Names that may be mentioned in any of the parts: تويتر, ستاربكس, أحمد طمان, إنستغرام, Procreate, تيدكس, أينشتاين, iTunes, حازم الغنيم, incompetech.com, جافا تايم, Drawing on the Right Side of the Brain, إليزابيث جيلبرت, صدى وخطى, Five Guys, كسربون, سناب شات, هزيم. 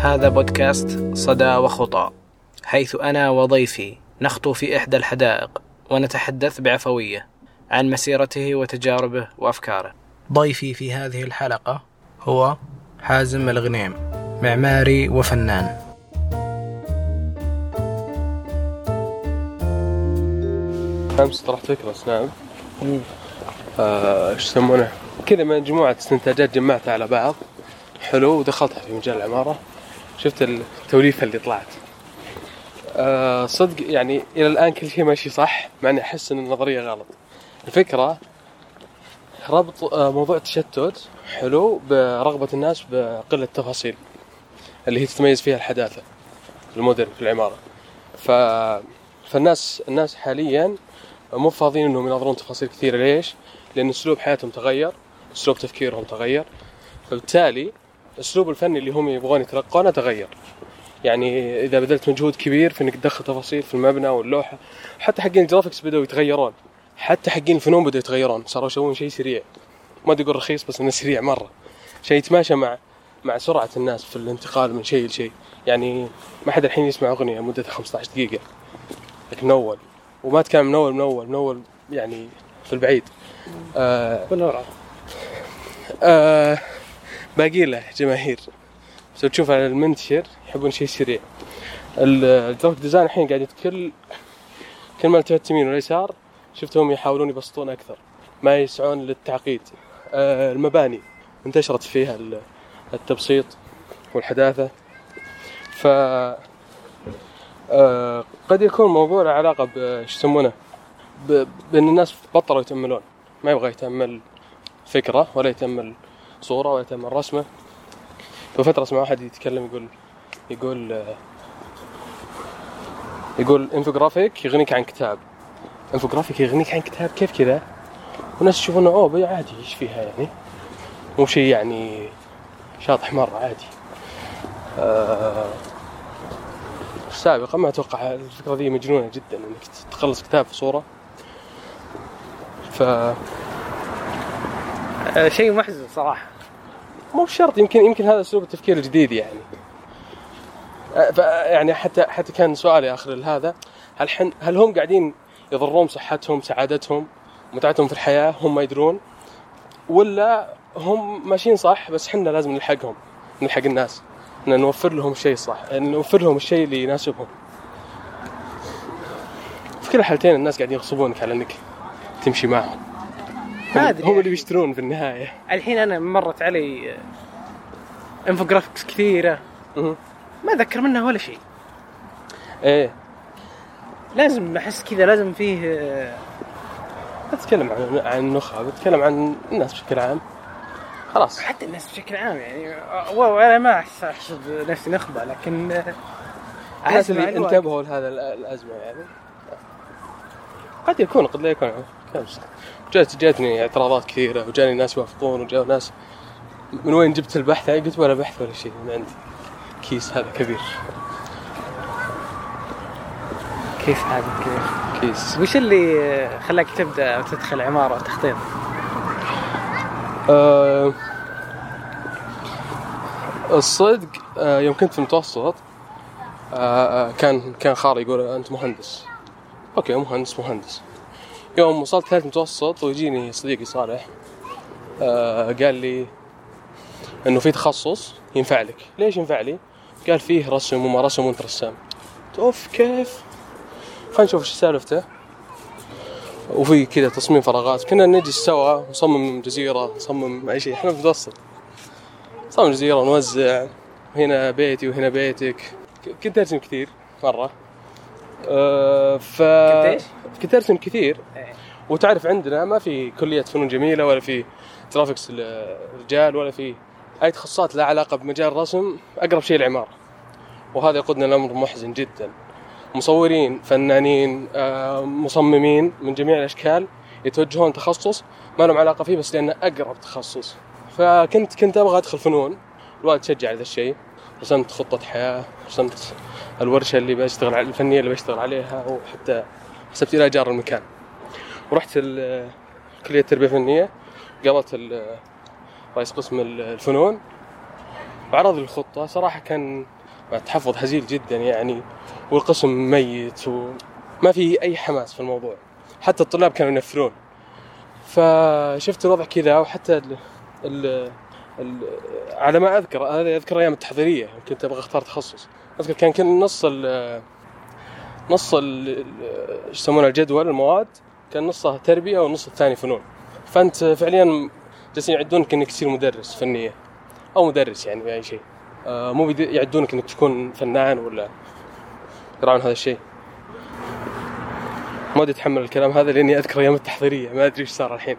هذا بودكاست صدى وخطى، حيث أنا وضيفي نخطو في إحدى الحدائق ونتحدث بعفوية عن مسيرته وتجاربه وأفكاره. ضيفي في هذه الحلقة هو حازم الغنيم، معماري وفنان. أمس طرحت فكرة سناب يسمونه كذا، مجموعة استنتاجات جمعتها على بعض حلو ودخلتها في مجال العمارة. شفت التوليفة اللي طلعت، صدق يعني إلى الآن كل شيء ماشي صح، مع أني أحس أن النظرية غلط. الفكرة ربط موضوع التشتت حلو برغبة الناس بقلة التفاصيل اللي هي تتميز فيها الحداثة المودرن في العمارة. فالناس حاليا مو فاضيين أنهم ينظرون تفاصيل كثيرة. ليش؟ لأن أسلوب حياتهم تغير، أسلوب تفكيرهم تغير، فبالتالي أسلوب الفني اللي هم يبغون يتلقونه تغير. يعني إذا بذلت مجهود كبير في إنك تدخل تفاصيل في المبنى واللوحة، حتى حقين الجرافيكس بدأوا يتغيرون، حتى حقين الفنون بدأوا يتغيرون، صاروا يسوون شيء سريع، ما تقول رخيص بس إنه سريع مرة، شيء يتماشى مع سرعة الناس في الانتقال من شيء لشيء. يعني ما حد الحين يسمع أغنية مدة 15 دقيقة لكن أول، وما تكلم من أول يعني في البعيد باقي له جماهير. سو تشوف على المنتشر يحبون شيء سريع. الجرافيك ديزاين الحين قاعد كل ما التفت يمين ولا يسار شفتهم يحاولون يبسطون أكثر، ما يسعون للتعقيد. المباني انتشرت فيها التبسيط والحداثة، ف قد يكون موضوع له علاقة بأن الناس بطلوا يتأملون، ما يبغى يتأمل فكرة ولا يتأمل صورة ولا يتأمل رسمة. بفترة اسمع واحد يتكلم يقول انفوغرافيك يغنيك عن كتاب. انفوغرافيك يغنيك عن كتاب؟ كيف كذا؟ والناس يشوفونه اوه عادي، ايش فيها يعني، مو شيء يعني شاطح مرة، عادي. سابقا ما اتوقع الفكرة دي مجنونة جدا انك تخلص كتاب في صورة، شيء محزن صراحة. مو بشرط، يمكن هذا اسلوب التفكير الجديد يعني. يعني حتى كان سؤالي اخر هذا، هل هم قاعدين يضرون صحتهم، سعادتهم، متعتهم في الحياة، هم ما يدرون، ولا هم ماشيين صح بس حنا لازم نلحقهم، نلحق الناس، نوفر لهم شيء صح، نوفر لهم الشيء اللي يناسبهم. في كل حالتين الناس قاعدين يغصبونك على انك تمشي معهم، هم اللي بيشترون في النهاية. الحين أنا مرت علي انفوغرافيكس كثيرة ما أذكر منها ولا شيء. إيه لازم أحس كذا، لازم فيه. أتكلم عن النخبة، بتكلم عن الناس بشكل عام، خلاص حتى الناس بشكل عام يعني. وأنا ما أحسب نفسي نخبة، لكن الناس اللي انتبهوا لهذا الأزمة يعني قد لا يكون. جاتني اعتراضات كثيرة، وجاني ناس يوافقون، وجاءوا ناس من وين جبت البحث؟ أنا قلت ولا بحث ولا شيء، من عندي كيس هذا كبير. كيس هذا كبير، كيس. وش اللي خلاك تبدأ وتدخل عمارة وتخطيط؟ الصدق يوم كنت في المتوسط كان خالي يقول أنت مهندس. أوكي مهندس. يوم وصلت 3 متوسط ويجيني صديقي صالح قال لي انه في تخصص ينفع لك. ليش ينفع لي؟ قال فيه رسم وما رسم وانت رسام. اوف كيف، خلينا نشوف ايش سالفته. وفي كذا تصميم فراغات، كنا نجلس سوا نصمم جزيره، نصمم اي شيء، احنا في متوسط نصمم جزيره ونوزع، هنا بيتي وهنا بيتك. كنت ارسم كثير مره، كنت أرسم كثير. وتعرف عندنا ما في كلية فنون جميلة ولا في جرافيكس الرجال ولا في أي تخصصات لا علاقة بمجال الرسم، أقرب شيء العمارة. وهذا يقودنا الأمر محزن جدا. مصورين، فنانين، مصممين من جميع الأشكال يتوجهون تخصص ما لهم علاقة فيه بس لأنه أقرب تخصص. فكنت أبغى أدخل فنون، الوالد شجع هذا الشيء. رسمت خطة حياة، رسمت الورشة اللي بشتغل على الفنية اللي بشتغل عليها، وحتى حسبت إلى جار المكان. ورحت كلية التربية الفنية، قابلت رئيس قسم الفنون وعرض الخطة. صراحة كان تحفظ هزيل جدا يعني، والقسم ميت وما فيه أي حماس في الموضوع، حتى الطلاب كانوا ينفرون. فشفت الوضع كذا، وحتى على ما أذكر أيام التحضيرية كنت أبغى أختار تخصص. أذكر كان نص الجدول المواد كان نصها تربية ونص الثاني فنون، فأنت فعليا جالسين يعدونك إنك تصير مدرس فنية أو مدرس يعني بأي شيء، مو يعدونك إنك تكون فنان ولا يراعون هذا الشيء. ما أدري أتحمل الكلام هذا لأني أذكر أيام التحضيرية، ما أدري إيش صار الحين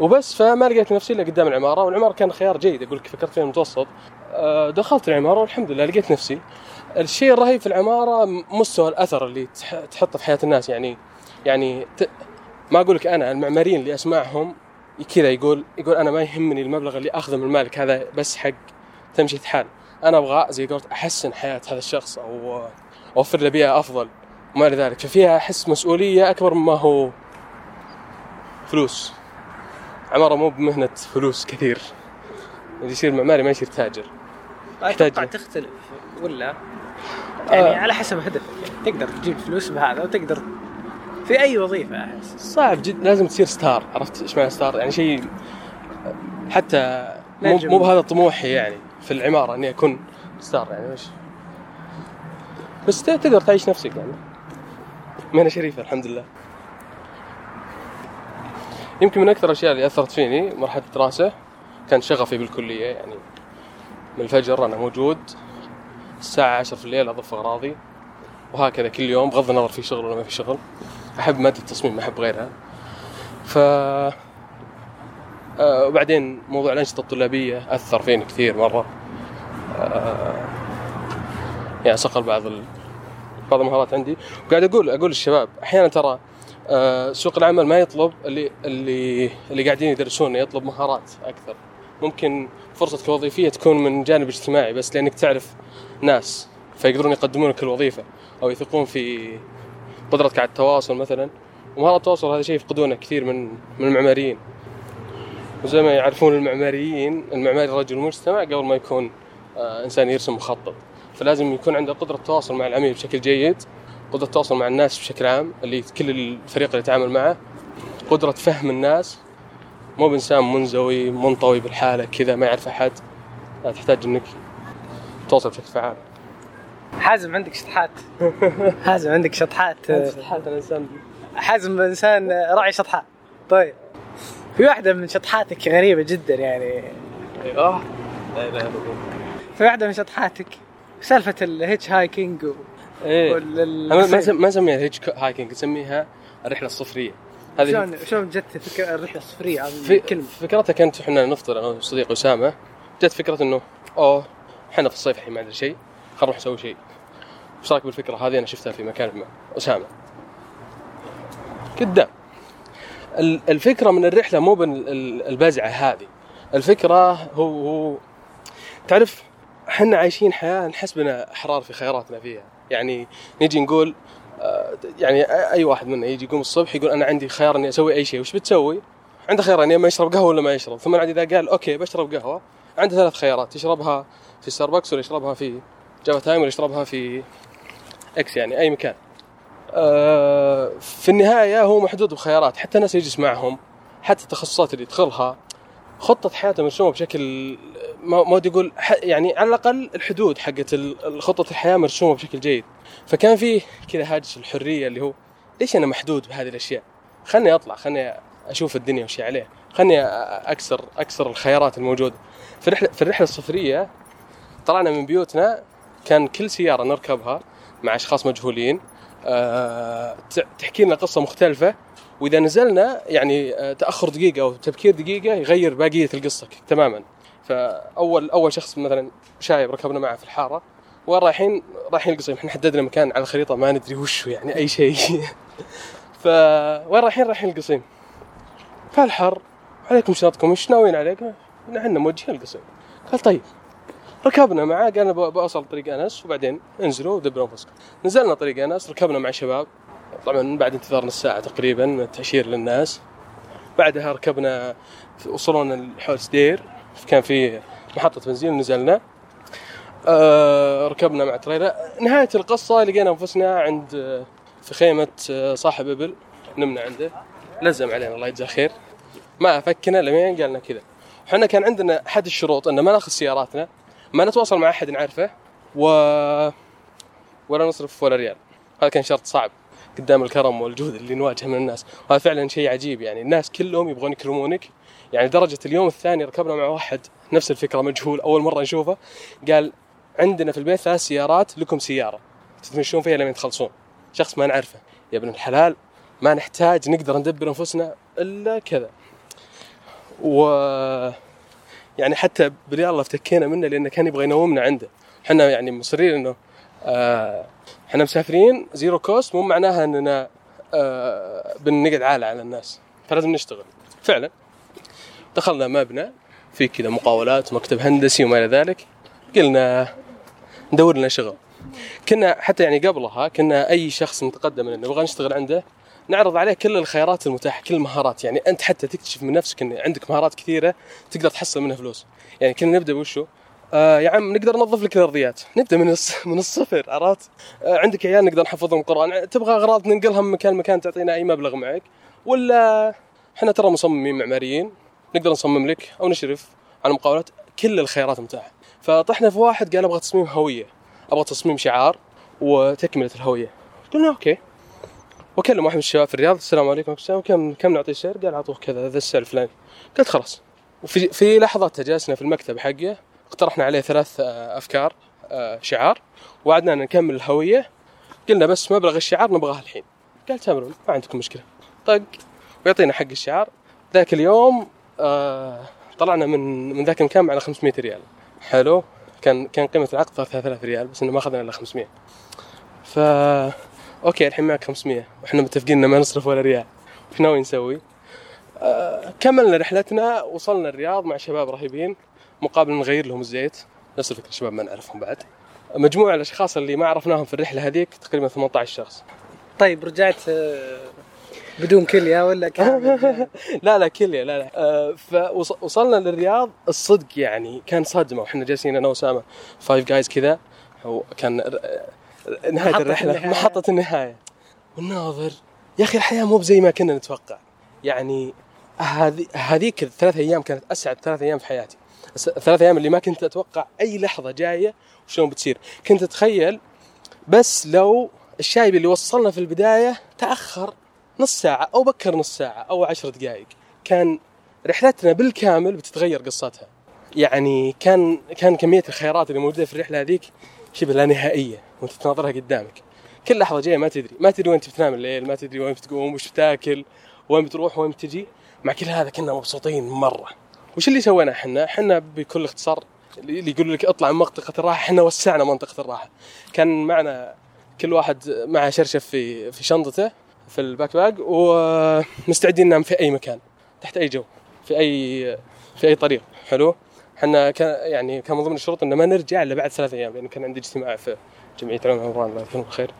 وبس. فما لقيت نفسي إلا قدام العمارة، والعمارة كان خيار جيد أقولك، فكرت فيه متوسط. دخلت العمارة والحمد لله لقيت نفسي. الشيء الرهيب في العمارة مستوى الأثر اللي تحطه في حياة الناس، يعني ما أقولك أنا المعماريين اللي أسمعهم كذا يقول أنا ما يهمني المبلغ اللي أخذه من المالك، هذا بس حق تمشي حال. أنا أبغى زي قلت أحسن حياة هذا الشخص أو أوفر له بيئة أفضل وما لذلك، ففيها أحس مسؤولية أكبر مما هو فلوس. عمارة مو بمهنة فلوس كثير، اللي يصير معماري ما يصير تاجر. أتوقع تختلف ولا يعني على حسب هدفك، تقدر تجيب فلوس بهذا وتقدر في أي وظيفة. أحس صعب جدا، لازم تصير ستار. عرفت إيش معنى ستار؟ يعني شيء حتى مو بهذا طموحي يعني في العمارة إني أكون ستار يعني، مش بس تقدر تعيش نفسك يعني. مهنة شريفة الحمد لله. يمكن من أكثر الأشياء اللي أثرت فيني مرحلة الدراسة كان شغفي بالكلية، يعني من الفجر أنا موجود، الساعة 10 في الليل أضف أغراضي وهكذا كل يوم، بغض النظر في شغل ولا ما في شغل. أحب مادة التصميم، ما أحب غيرها. وبعدين موضوع الأنشطة الطلابية أثر فيني كثير مرة، يعني صقل بعض المهارات عندي. وقاعد أقول للشباب أحيانا ترى سوق العمل ما يطلب اللي قاعدين يدرسون، يطلب مهارات أكثر. ممكن فرصتك الوظيفية تكون من جانب اجتماعي بس، لأنك تعرف ناس فيقدرون يقدمونك الوظيفة أو يثقون في قدرتك على التواصل مثلا. ومهارات التواصل هذا شيء يفقدونه كثير من المعماريين، وزي ما يعرفون المعماريين المعماري رجل مجتمع قبل ما يكون إنسان يرسم مخطط، فلازم يكون عنده قدرة التواصل مع العميل بشكل جيد، قدرة التواصل مع الناس بشكل عام اللي كل الفريق اللي يتعامل معه، قدرة فهم الناس. مو بإنسان منزوي منطوي بالحالة كذا ما يعرف أحد، تحتاج إنك تتواصل بشكل فعال. حازم عندك شطحات حازم عندك شطحات حازم إنسان راعي شطحات. طيب في واحدة من شطحاتك غريبة جدا يعني، في واحدة من شطحاتك سالفة الهيتش هايكينج إيه. ما سميها هيتش هايكينج، سميها الرحلة الصفرية. هذه شلون جت فكرة الرحلة الصفرية؟ فكرتها كانت احنا نفطر انا وصديق أسامة، جت فكرة انه احنا في الصيف الحين ما عندنا شيء، خلينا نروح نسوي شيء. وشارك بالفكرة هذه، انا شفتها في مكان مع أسامة كده. الفكرة من الرحلة مو بالبزعة هذه، الفكرة هو تعرف احنا عايشين حياة نحس بنا احرار في خياراتنا فيها. يعني نجي نقول يعني اي واحد منا يجي يقوم الصبح يقول انا عندي خيار اني اسوي اي شيء، وش بتسوي؟ عنده خيار اني ما يشرب قهوه ولا ما يشرب. ثم عندي اذا قال اوكي بشرب قهوه، عنده ثلاث خيارات، يشربها في ستاربكس ولا يشربها في جافا تايم ولا يشربها في اكس يعني اي مكان. في النهايه هو محدود بخيارات، حتى الناس يجلس معهم، حتى التخصصات اللي يدخلها، خطه حياته مرسومه بشكل ما يقول يعني على الأقل الحدود حقت الخطة الحياة مرسومة بشكل جيد. فكان فيه كذا هاجس الحرية اللي هو ليش أنا محدود بهذه الأشياء؟ خلني أطلع، خلني أشوف الدنيا وشي عليه، خلني أكسر الخيارات الموجودة. في الرحلة الصفرية طلعنا من بيوتنا، كان كل سيارة نركبها مع أشخاص مجهولين تحكي لنا قصة مختلفة، وإذا نزلنا يعني تأخر دقيقة أو تبكير دقيقة يغير باقية القصة تماماً. فأول شخص مثلا شايب ركبنا معه في الحارة، ورايحين القصيم، احنا حددنا مكان على الخريطة ما ندري وشو يعني أي شيء رايحين القصيم، فالحر عليكم شنطكم مش ناويين عليكم، نحن موجهين القصيم. قال طيب، ركبنا معه، قالنا بأوصل طريق أنس وبعدين انزلوا ودبروا أنفسكم. نزلنا طريق أنس، ركبنا مع شباب، طبعا بعد انتظار نص ساعة تقريبا من التأشير للناس. بعدها ركبنا وصلنا حول سدير، كان في محطة بنزين ونزلنا، ركبنا مع تريلر. نهاية القصة لقينا أنفسنا عند في خيمة صاحب إبل، نمنا عنده، لزم علينا الله يجزاه خير، ما فكنا لمين قالنا كذا. وحنا كان عندنا أحد الشروط أن ما ناخذ سياراتنا، ما نتواصل مع أحد نعرفه، ولا نصرف ولا ريال. هذا كان شرط صعب قدام الكرم والجهد اللي نواجهه من الناس، وهذا فعلا شيء عجيب. يعني الناس كلهم يبغون يكرمونك، يعني درجة اليوم الثاني ركبنا مع واحد نفس الفكرة، مجهول أول مرة نشوفه، قال عندنا في البيت 3 سيارات، لكم سيارة تتمشون فيها لما تخلصون. شخص ما نعرفه، يا ابن الحلال ما نحتاج، نقدر ندبر أنفسنا إلا كذا. و يعني حتى بريال الله افتكينا منه لأنه كان يبغى ينومنا عنده. حنا يعني مصرين إنه حنا مسافرين زيرو كوست، مو معناها أننا بنقعد عالة على الناس، فلازم نشتغل. فعلا دخلنا مبنى في كذا مقاولات، مكتب هندسي وما إلى ذلك، قلنا ندور لنا شغل. كنا حتى يعني قبلها كنا أي شخص متقدم لنا نبغى نشتغل عنده نعرض عليه كل الخيارات المتاحة، كل المهارات. يعني أنت حتى تكتشف من نفسك أن عندك مهارات كثيرة تقدر تحصل منها فلوس. يعني كنا نبدأ بوشو، يا عم نقدر ننظف لك الأرضيات، نبدأ من الصفر، عرفت؟ عندك عيال نقدر نحفظهم القرآن، تبغى أغراض ننقلها من مكان لمكان تعطينا أي مبلغ معك، ولا إحنا ترى مصممين معماريين نقدر نصمم لك أو نشرف على مقاولات، كل الخيارات متاحة. فطحنا في واحد قال أبغى تصميم هوية، أبغى تصميم شعار وتكملة الهوية. قلنا أوكي، وكلم واحد من الشباب في الرياض، السلام عليكم، كم نعطي السعر؟ قال عطوه كذا ذا السعر الفلاني. قلت خلاص. وفي لحظة تجالسنا في المكتب حقه، اقترحنا عليه 3 أفكار شعار، وعدنا أن نكمل الهوية، قلنا بس مبلغ الشعار نبغاه الحين. قال تمام ما عندكم مشكلة، طق ويعطينا حق الشعار. ذاك اليوم طلعنا من ذاك المكان على 500 ريال. حلو، كان قيمة العقد 3000 ريال، بس إنه ما أخذنا إلا 500. أوكي الحين معك 500، وإحنا متفقين ما نصرف ولا ريال، وش ناوي نسوي؟ كملنا رحلتنا، وصلنا الرياض مع شباب رهيبين، مقابل نغير لهم الزيت، نفس الفكرة، شباب ما نعرفهم بعد. مجموعة الأشخاص اللي ما عرفناهم في الرحلة هذيك تقريبا 18 شخص. طيب رجعت بدون كلية ولا كامل؟ لا كلية، لا. فوصلنا للرياض، الصدق يعني كان صدمة، وإحنا جالسين أنا وسامة Five Guys كذا، وكان نهاية الرحلة، محطة النهاية، والناظر يا أخي الحياة مو بزي ما كنا نتوقع. يعني هذيك 3 أيام كانت أسعد 3 أيام في حياتي، 3 أيام اللي ما كنت أتوقع أي لحظة جاية وشلون بتصير. كنت أتخيل بس لو الشايب اللي وصلنا في البداية تأخر نص ساعة أو بكر نص ساعة أو 10 دقائق، كان رحلتنا بالكامل بتتغير قصتها. يعني كان كمية الخيارات اللي موجودة في الرحلة هذيك شبه لا نهائية، وانت تناظرها قدامك كل لحظة جاية، ما تدري وين بتنام الليل، ما تدري وين بتقوم، وش بتاكل، وين بتروح، وين بتجي. مع كل هذا كنا مبسوطين مرة. وش اللي سوينا احنا بكل اختصار، اللي يقول لك اطلع من منطقة الراحة، احنا وسعنا منطقة الراحة. كان معنا كل واحد مع شرشف في شنطته في الباك باج، ومستعدين ننام في اي مكان تحت اي جو في اي طريق. حلو، احنا كان من ضمن الشروط ان ما نرجع الا بعد 3 أيام، لان كان عندي اجتماع في جمعية علوم عمران، الله يذكرهم بالخير،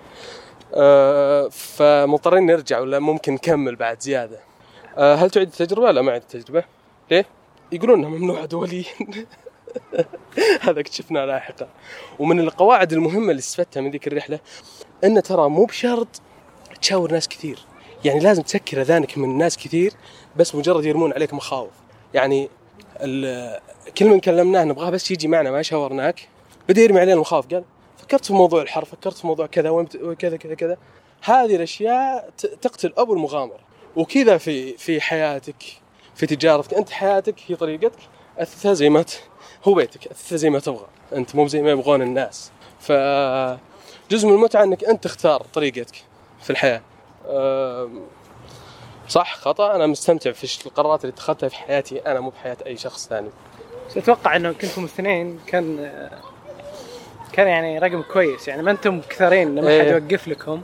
فمضطرين نرجع ولا ممكن نكمل بعد زيادة. هل تعيد التجربة؟ لا ما عيد التجربة. ليه؟ يقولون انها ممنوعة دوليا. هذا اكتشفناه لاحقا. ومن القواعد المهمة اللي استفدتها من ذيك الرحلة ان ترى مو بشرط تشاور ناس كثير، يعني لازم تسكر اذانك من ناس كثير بس مجرد يرمون عليك مخاوف. يعني كل من كلمناه نبغاه بس يجي معنا، ما شاورناك بدأ يرمي علينا المخاوف، قال فكرت في موضوع الحرف، فكرت في موضوع كذا وكذا كذا كذا. هذه الأشياء تقتل أبو المغامرة. وكذا في حياتك، في تجارتك أنت، حياتك هي طريقتك، أثثها زي ما هو بيتك، أثثها زي ما تبغى أنت، مو زي ما يبغون الناس. فجزء من المتعة أنك أنت تختار طريقتك في الحياة، صح خطأ. أنا مستمتع في القرارات اللي اتخذتها في حياتي أنا، مو بحياة أي شخص ثاني. أتوقع أنه كنتم 2 كان يعني رقم كويس، يعني ما أنتم كثيرين لما حد يوقف لكم،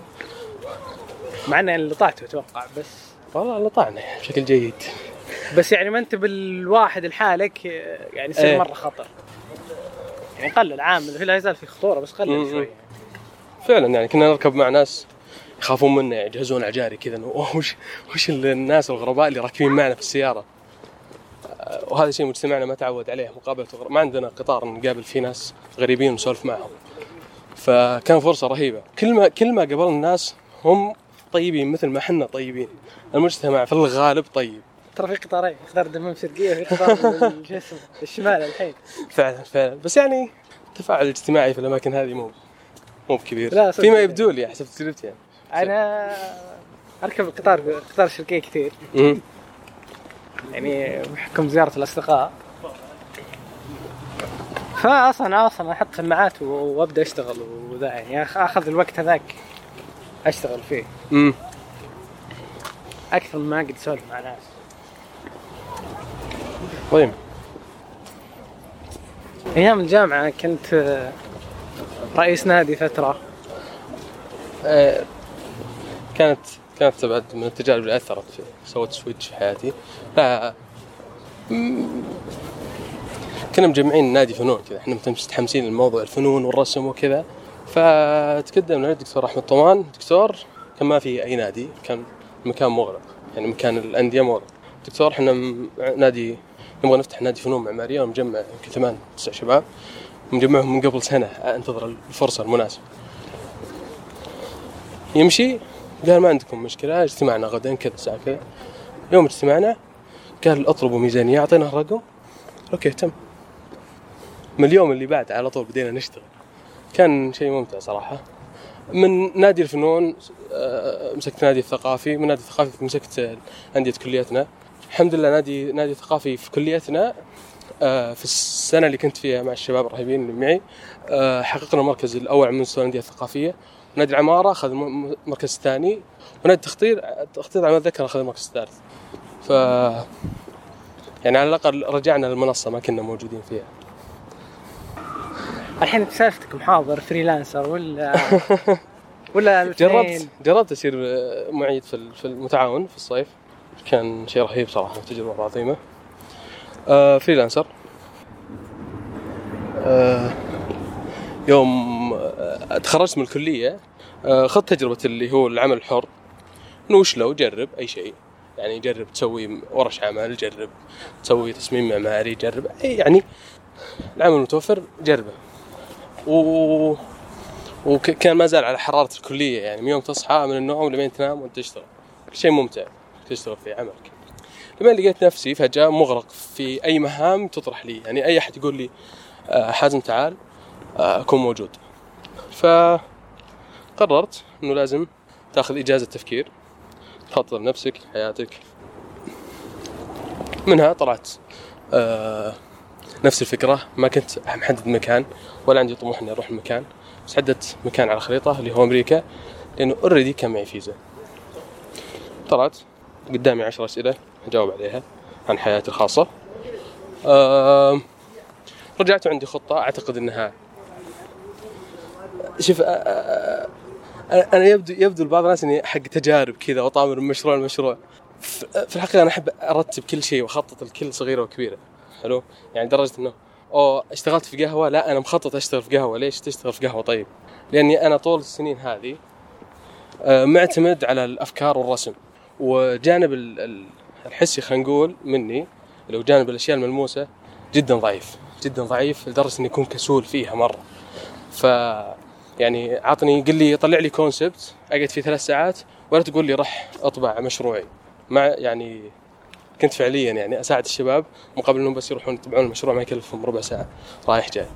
مع أنه اللي طعته أتوقع، بس والله اللي طعنا بشكل جيد، بس يعني ما أنت بالواحد لحالك يعني يصير مرة خطر، يعني قلل عامل، في لا يزال في خطورة بس قلل شوي. فعلا يعني كنا نركب مع ناس يخافون منه، يجهزون عجاري كذا، وش الناس الغرباء اللي راكبين معنا في السيارة. وهذا شيء مجتمعنا ما تعود عليه. مقابلة ما عندنا قطار نقابل فيه ناس غريبين ونسولف معهم، فكان فرصة رهيبة. كل ما قابلنا الناس هم طيبين مثل ما احنا طيبين. المجتمع في الغالب طيب، ترى في قطارين، قطار دمام شرقية وفي قطار الشمال الحين. فعلا بس يعني التفاعل الاجتماعي في الأماكن هذه مو كبير فيما يبدو لي حسب تجربتي. يعني أنا أركب قطار الشرقية كثير يعني بحكم زيارة الأصدقاء، فأصلا أحط سماعات وأبدأ أشتغل وذا، يعني أخذ الوقت هذاك أشتغل فيه أكثر ما قد سولف مع ناس. طيب أيام الجامعة كنت رئيس نادي فترة، كانت تبعد من التجارب اللي أثرت فيه، سويت سويتش في حياتي. كنا مجمعين نادي فنون كذا، إحنا متحمسين للموضوع الفنون والرسم وكذا، فتقدمنا للدكتور أحمد طمان. دكتور كان ما في أي نادي، كان مكان مغلق، يعني مكان الأندية مغلق. دكتور إحنا نادي نبغى نفتح نادي فنون معمارية ونجمع كمان 9 شباب، نجمعهم من قبل سنة، انتظر الفرصة المناسبة. يمشي قال ما عندكم مشكلة، اجتماعنا غدا كذا ساعة كذا. يوم اجتماعنا قال اطلبوا ميزانية، أعطينا الرقم، أوكي تم. من اليوم اللي بعد على طول بدينا نشتغل. كان شيء ممتع صراحة. من نادي الفنون مسكت نادي الثقافي، من نادي الثقافي مسكت أندية كليتنا. الحمد لله نادي ثقافي في كليتنا في السنة اللي كنت فيها مع الشباب الرهيبين اللي معي حققنا المركز الأول من مستوى الأندية الثقافية. نادي العمارة أخذ المركز الثاني، ونادي التخطيط على ما أتذكر أخذ المركز الثالث. ف يعني على الأقل رجعنا للمنصة ما كنا موجودين فيها. الحين سالفتك محاضر فريلانسر ولا جربت أصير معيد في المتعاون في الصيف، كان شيء رهيب صراحة، تجربة عظيمة. فريلانسر يوم تخرجت من الكلية خذت تجربة اللي هو العمل الحر، نوش لو جرب أي شيء، يعني جرب تسوي ورش عمل، جرب تسوي تصميم معماري، جرب يعني العمل متوفر جربه. وكان ما زال على حرارة الكلية، يعني من يوم تصحى من النوم لمين تنام وانت تشتغل، شيء ممتع تشتغل في عملك. لما لقيت نفسي فجأة مغرق في أي مهام تطرح لي، يعني أي أحد يقول لي حازم تعال أكون موجود. فقررت أنه لازم تأخذ إجازة تفكير، تخطط لنفسك حياتك. منها طلعت نفس الفكرة، ما كنت محدد مكان ولا عندي طموح أني أروح المكان، بس حددت مكان على خريطة اللي هو أمريكا، لأنه أوريدي كان معي فيزا. طلعت قدامي 10 أسئلة أجاوب عليها عن حياتي الخاصة. رجعت وعندي خطة أعتقد أنها شوف، أنا يبدو لبعض الناس أني حق تجارب كذا وطامر من مشروع لمشروع. في الحقيقة أنا أحب أرتب كل شيء وأخطط لكل صغيرة وكبيرة. حلو، يعني درجة أنه اشتغلت في قهوة، لا أنا مخطط أشتغل في قهوة. ليش تشتغل في قهوة؟ طيب لأني أنا طول السنين هذه معتمد على الأفكار والرسم، وجانب الحسي خلينا نقول مني اللي هو جانب الأشياء الملموسة جدا ضعيف لدرجة إني أكون كسول فيها مرة. يعني عطني قل لي طلع لي كونسبت أقعد فيه 3 ساعات، ولا تقول لي رح أطبع مشروعي. مع يعني كنت فعليا يعني أساعد الشباب مقابل إنهم بس يروحون يطبعون المشروع ما يكلفهم ربع ساعة رايح جاي.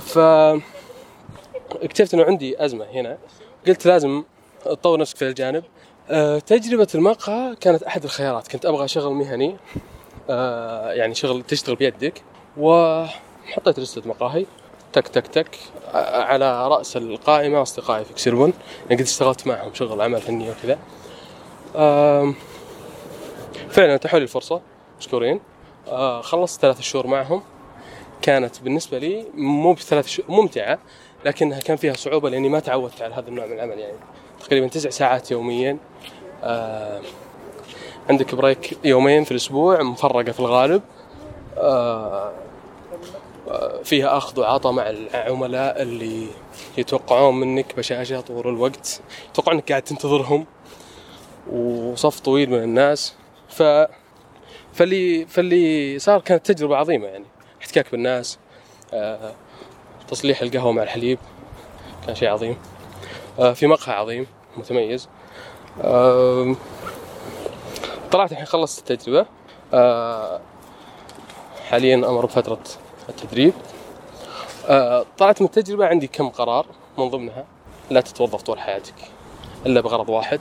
فاكتشفت إنه عندي أزمة هنا، قلت لازم أطور نفسي في الجانب. تجربة المقهى كانت أحد الخيارات، كنت أبغى شغل مهني، يعني شغل تشتغل بيدك. وحطيت لستة مقاهي تك تك تك، على رأس القائمة أصدقائي في كسربون، يعني قد اشتغلت معهم شغل عمل فني وكذا. فعلا اتاحوا لي الفرصة، مشكورين. خلصت 3 شهور معهم، كانت بالنسبة لي مو ب3 شهور ممتعة، لكنها كان فيها صعوبة لأني ما تعودت على هذا النوع من العمل. يعني تقريبا 9 ساعات يوميا، عندك بريك يومين في الأسبوع مفرقة في الغالب، فيها أخذ وعطاء مع العملاء اللي يتوقعون منك بشاشة طول الوقت، يتوقعون أنك قاعد تنتظرهم، وصف طويل من الناس. فاللي صار كانت تجربة عظيمة يعني، احتكاك بالناس، تصليح القهوة مع الحليب كان شيء عظيم، في مقهى عظيم متميز. طلعت الحين، خلصت التجربة، حاليا أمر بفترة التدريب. طلعت من التجربة عندي كم قرار، من ضمنها لا تتوظف طول حياتك إلا بغرض واحد،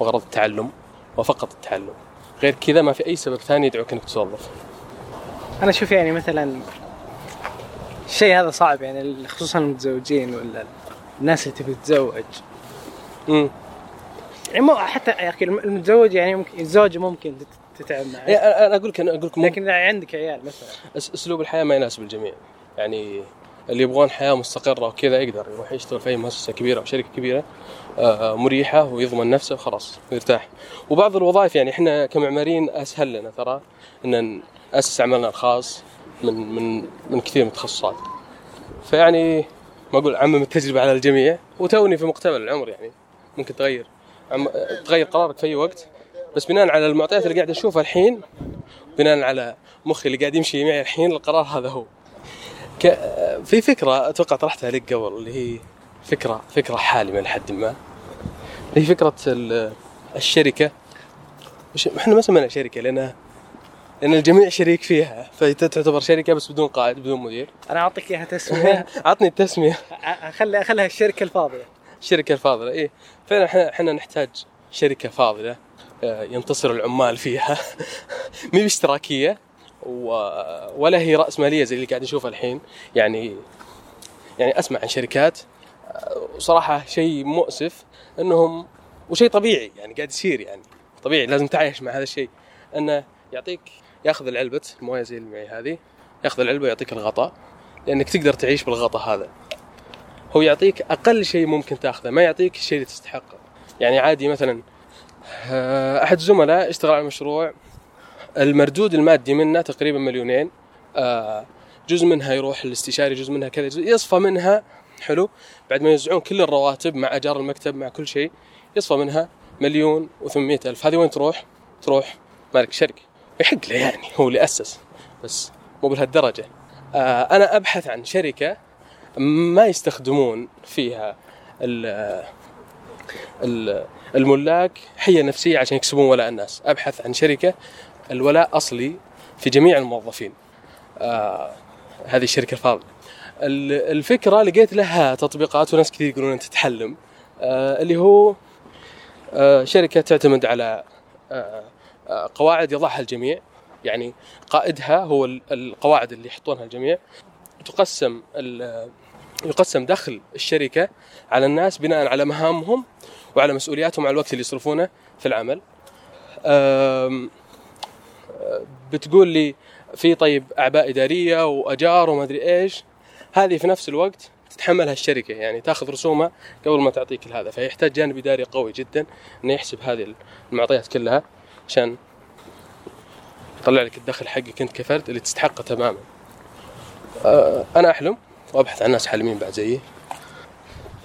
وغرض التعلم وفقط التعلم، غير كذا ما في أي سبب ثاني يدعوك إنك تتوظف. أنا أشوف يعني مثلا الشيء هذا صعب يعني، خصوصا المتزوجين ولا الناس اللي تبي تتزوج. يعني مو حتى يعني المتزوج يعني ممكن الزوجة ممكن تتعب معه. يعني أنا أقول لك لكن إذا عندك عيال مثلا أسلوب الحياة ما يناسب الجميع. يعني اللي يبغون حياة مستقرة وكذا يقدر يروح يشتغل في مؤسسة كبيرة أو شركة كبيرة مريحة ويضمن نفسه وخلاص ويرتاح. وبعض الوظائف يعني إحنا كمعماريين أسهل لنا ترى إن نأسس عملنا الخاص من كثير من التخصصات. فيعني ما أقول عمم التجربة على الجميع، وتوني في مقتبل العمر يعني ممكن تغير قرارك في أي وقت، بس بناء على المعطيات اللي قاعد أشوفها الحين، بناء على مخي اللي قاعد يمشي معي الحين، القرار هذا هو. في فكرة أتوقع طرحتها لك قبل، اللي هي فكرة حالمة لحد ما، اللي هي فكرة الشركة. إحنا ما سمينا شركة لأن الجميع شريك فيها، فتعتبر شركة بس بدون قائد بدون مدير. أنا أعطيك إياها تسمية. عطني التسمية. أخليها الشركة الفاضلة. الشركة الفاضلة، إيه فعلا. إحنا نحتاج شركة فاضلة ينتصر العمال فيها، مي باشتراكية ولا هي رأس مالية زي اللي قاعد نشوفها الحين. يعني أسمع عن شركات صراحة شيء مؤسف أنهم، وشيء طبيعي يعني قاعد يصير، يعني طبيعي لازم تعايش مع هذا الشيء، أنه يأخذ العلبة الموية زي المعي هذه، يأخذ العلبة ويعطيك الغطاء، لأنك تقدر تعيش بالغطاء هذا. هو يعطيك أقل شيء ممكن تأخذه، ما يعطيك الشيء اللي تستحقه. يعني عادي مثلا أحد الزملاء اشتغل على مشروع المردود المادي منه تقريبا 2 مليون، جزء منها يروح للاستشاري، جزء منها كذا، يصفى منها حلو بعد ما يوزعون كل الرواتب مع أجار المكتب مع كل شيء، يصفى منها 1,800,000. هذه وين تروح مالك الشركة، يحق له يعني، هو اللي أسس، بس مو بهالدرجة. أنا أبحث عن شركة ما يستخدمون فيها الملاك حية نفسية عشان يكسبون ولاء الناس. أبحث عن شركة الولاء أصلي في جميع الموظفين. هذه الشركة الفاضلة. الفكرة لقيت لها تطبيقات وناس كثير يقولون أنت تتحلم، اللي هو شركة تعتمد على قواعد يضعها الجميع، يعني قائدها هو القواعد اللي يحطونها الجميع. يقسم دخل الشركة على الناس بناء على مهامهم وعلى مسؤولياتهم، على الوقت اللي يصرفونه في العمل. بتقول لي في طيب أعباء إدارية وأجار وما أدري إيش، هذه في نفس الوقت تتحملها الشركة، يعني تأخذ رسومها قبل ما تعطيك هذا، فيحتاج جانب إداري قوي جدا إنه يحسب هذه المعطيات كلها عشان يطلع لك الدخل حقك أنت كفرد اللي تستحقه تماما. أنا أحلم وأبحث عن ناس حالمين بعد زيي.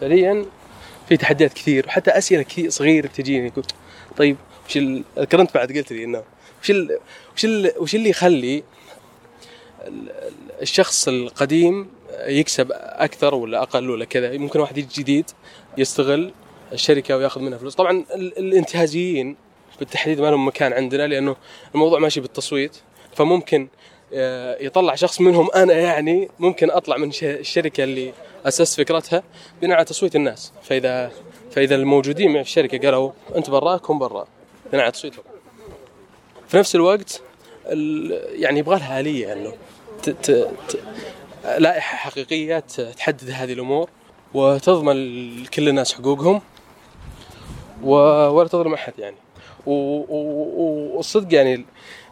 فعليا في تحديات كثير، وحتى أسئلة كثير صغيرة تجيني، قلت طيب وش الكرنت بعد قلت لي إنه وش اللي يخلي الشخص القديم يكسب أكثر ولا أقل ولا كذا. ممكن واحد جديد يستغل الشركة ويأخذ منها فلوس. طبعا الانتهازيين بالتحديد ما لهم مكان عندنا، لأنه الموضوع ماشي بالتصويت، فممكن يطلع شخص منهم. أنا يعني ممكن أطلع من الشركة اللي أسست فكرتها بناء على تصويت الناس. فإذا الموجودين في الشركة قالوا أنت براك هم برا، بناء على تصويتهم. في نفس الوقت يعني يبغى لها آلية، إنه لائحة حقيقية تحدد هذه الأمور وتضمن لكل الناس حقوقهم ولا تظلم أحد يعني. والصدق يعني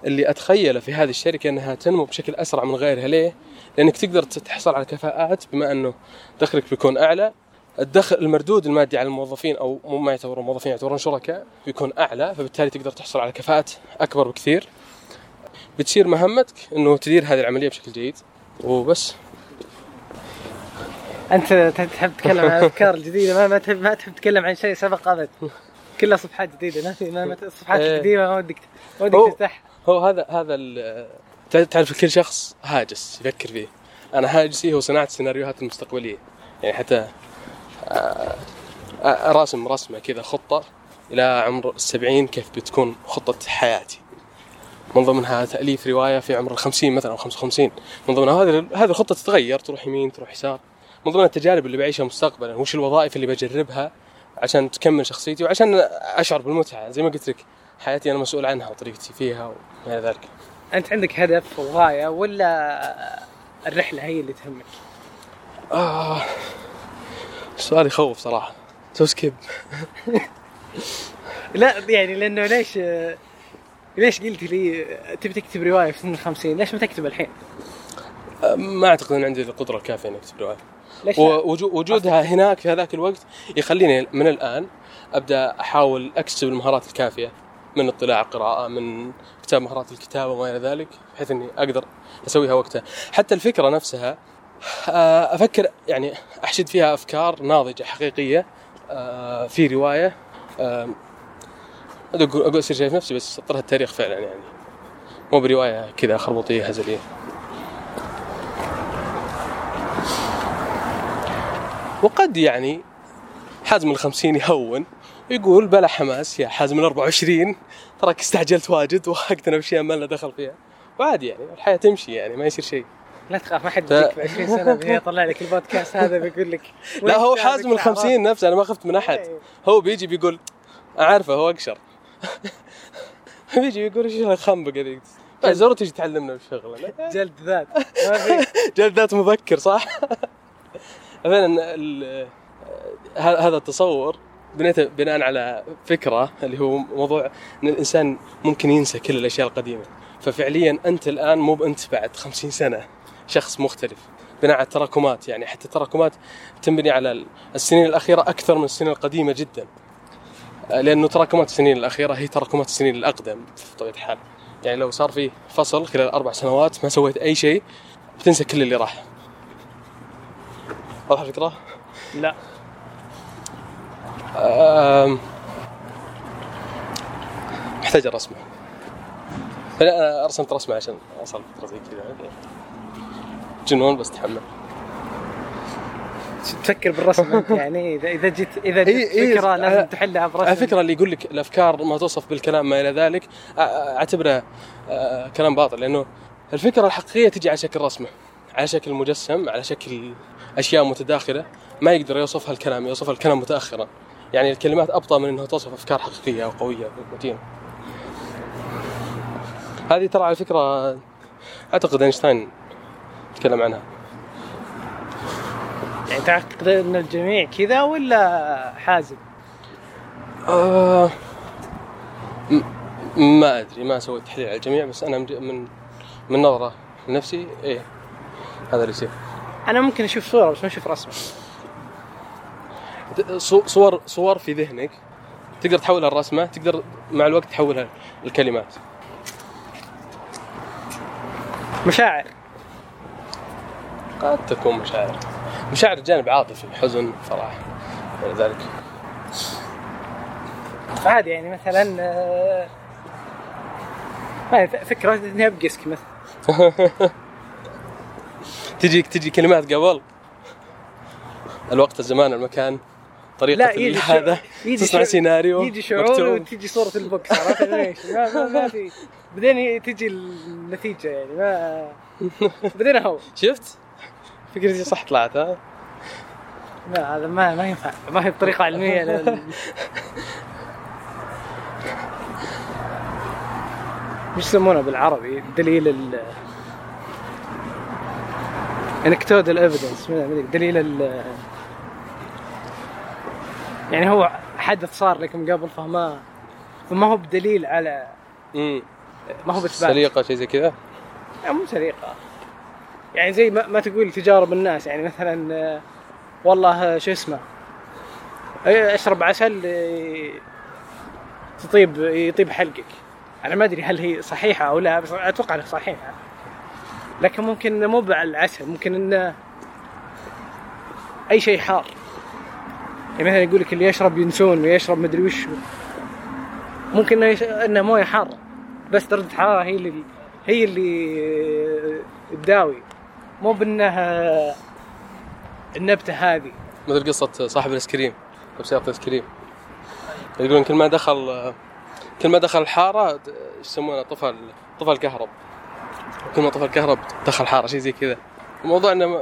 اللي أتخيله في هذه الشركة أنها تنمو بشكل أسرع من غيرها. ليه؟ لأنك تقدر تحصل على كفاءات، بما أنه دخلك بيكون أعلى، الدخل المردود المادي على الموظفين، أو مو ما يعتبرون موظفين يعتبرون شركاء، بيكون أعلى، فبالتالي تقدر تحصل على كفاءات أكبر بكثير. بتصير مهمتك أنه تدير هذه العملية بشكل جيد وبس. أنت تحب تتكلم عن أفكار جديدة، ما تحب تتكلم عن شيء سبق قبل. كلها صفحات جديده. الصفحات القديمه ما ودك تفتحها. هو هذا تعرف كل شخص هاجس يفكر فيه. انا هاجسي هو صناعه السيناريوهات المستقبليه. يعني حتى راسم رسمه كذا خطه الى عمر 70 كيف بتكون خطه حياتي. من ضمنها تاليف روايه في عمر 50 مثلا او 55. من ضمنها هذه الخطه تتغير، تروح يمين تروح يسار. من ضمن التجارب اللي بعيشها مستقبلا، وش الوظائف اللي بجربها عشان تكمل شخصيتي وعشان اشعر بالمتعه. زي ما قلت لك حياتي انا مسؤول عنها وطريقتي فيها وما ذلك. انت عندك هدف وغايه ولا الرحله هي اللي تهمك؟ السؤال يخوف صراحه. توسكيب لا يعني لانه ليش قلت لي تبي تكتب روايه في سن 50؟ ليش ما تكتب الحين؟ ما اعتقد ان عندي القدره الكافيه اني اكتب روايه، ووجودها هناك في هذاك الوقت يخليني من الان ابدا احاول اكتسب المهارات الكافيه من اطلاع القراءه، من كتاب مهارات الكتابه وما الى ذلك، بحيث اني اقدر اسويها وقتها. حتى الفكره نفسها افكر يعني احشد فيها افكار ناضجه حقيقيه في روايه. اقول اصير شايف نفسي بس اطرها التاريخ فعلا، يعني مو بروايه كذا خربطيه هزليه. وقد يعني حازم ال50 يهون يقول بلا حماس يا حازم ال24 تراك استعجلت واجد وحقتنا بشيء ما لنا دخل فيها. وعادي يعني الحياه تمشي، يعني ما يصير شيء. لا تخاف، ما حد يجيك 20 سنه بيطلع لك البودكاست هذا بيقول لك لا. هو حازم ال50 نفسه، انا ما خفت من احد. هو بيجي بيقول اعرفه هو اقشر بيجي بيقول ايش الخنبقه ذيك زر تجي تعلمنا بالشغله. جلد ذات ما في جلد ذات مذكر صح. فعلا هذا التصور بنيته بناء على فكرة اللي هو موضوع أن الإنسان ممكن ينسى كل الأشياء القديمة. ففعليا أنت الآن مو بأنت بعد 50 سنة شخص مختلف بناء على تراكمات. يعني حتى التراكمات تنبني على السنين الأخيرة أكثر من السنين القديمة جدا، لأنه تراكمات السنين الأخيرة هي تراكمات السنين الأقدم في طبيعة الحال. يعني لو صار في فصل خلال 4 سنوات ما سويت أي شيء بتنسى كل اللي راح. واضح الفكرة؟ لا. محتاج الرسمة. أنا رسمت رسمة عشان أصل فترة زي كذا. جنون بس تحمل. تفكر بالرسمة يعني إذا جت فكرة لازم تحلها برسمة. الفكرة اللي يقول لك الأفكار ما توصف بالكلام ما إلى ذلك أعتبره كلام باطل، لأنه الفكرة الحقيقية تجي على شكل رسمة، على شكل مجسم، على شكل أشياء متداخلة ما يقدر يوصفها الكلام. يوصفها الكلام متأخرا، يعني الكلمات أبطأ من أنها توصف أفكار حقيقية وقوية ومتينة. هذه ترى على فكرة أعتقد أينشتاين تكلم عنها. يعني تعتقد أن الجميع كذا ولا حازم؟ ما أدري، ما سويت تحليل على الجميع، بس أنا من نظرة لنفسي إيه هذا اللي يصير. أنا ممكن أشوف صورة بس ما أشوف رسمة. صور في ذهنك تقدر تحولها الرسمة، تقدر مع الوقت تحولها الكلمات. مشاعر قد تكون مشاعر جانب عاطفي، حزن، فرح، ذلك عادي. يعني مثلا فكرة إني أبقسك مثلا تجي كلمات قبل الوقت، الزمان، المكان، طريقة هذا تصنع سيناريو، يجي شعور وتجي صورة البوكس. عرفت ليش ما في بعدين تجي النتيجة، يعني ما بعدين هو شفت فكرتي صح طلعت. ها لا هذا ما ينفع، ما هي بطريقة علمية مش يسمونه بالعربي دليل انكتود الافيدنس، دليل يعني هو حدث صار لكم قبل فما هو بدليل على ما هو بثبات سليقه شيء زي كذا. مو سليقه يعني زي ما تقول تجارب الناس. يعني مثلا والله شو اسمه اشرب عسل يطيب حلقك. انا ما ادري هل هي صحيحه او لا، بس اتوقع انها صحيحه. لكن ممكن مو بالعسل، ممكن إنه أي شيء حار. يعني مثلا يقولك اللي يشرب ينسون ويشرب مدري وش ممكن انه مويه حاره بس درجه الحراره هي اللي تداوي، مو بانها النبته هذه. مثل قصه صاحب الاسكريم بسيارة الاسكريم، يقولون كل ما دخل الحاره يسمونه طفل كهرب، كل ما طفل كهرب دخل حاره، شيء زي كذا. الموضوع انه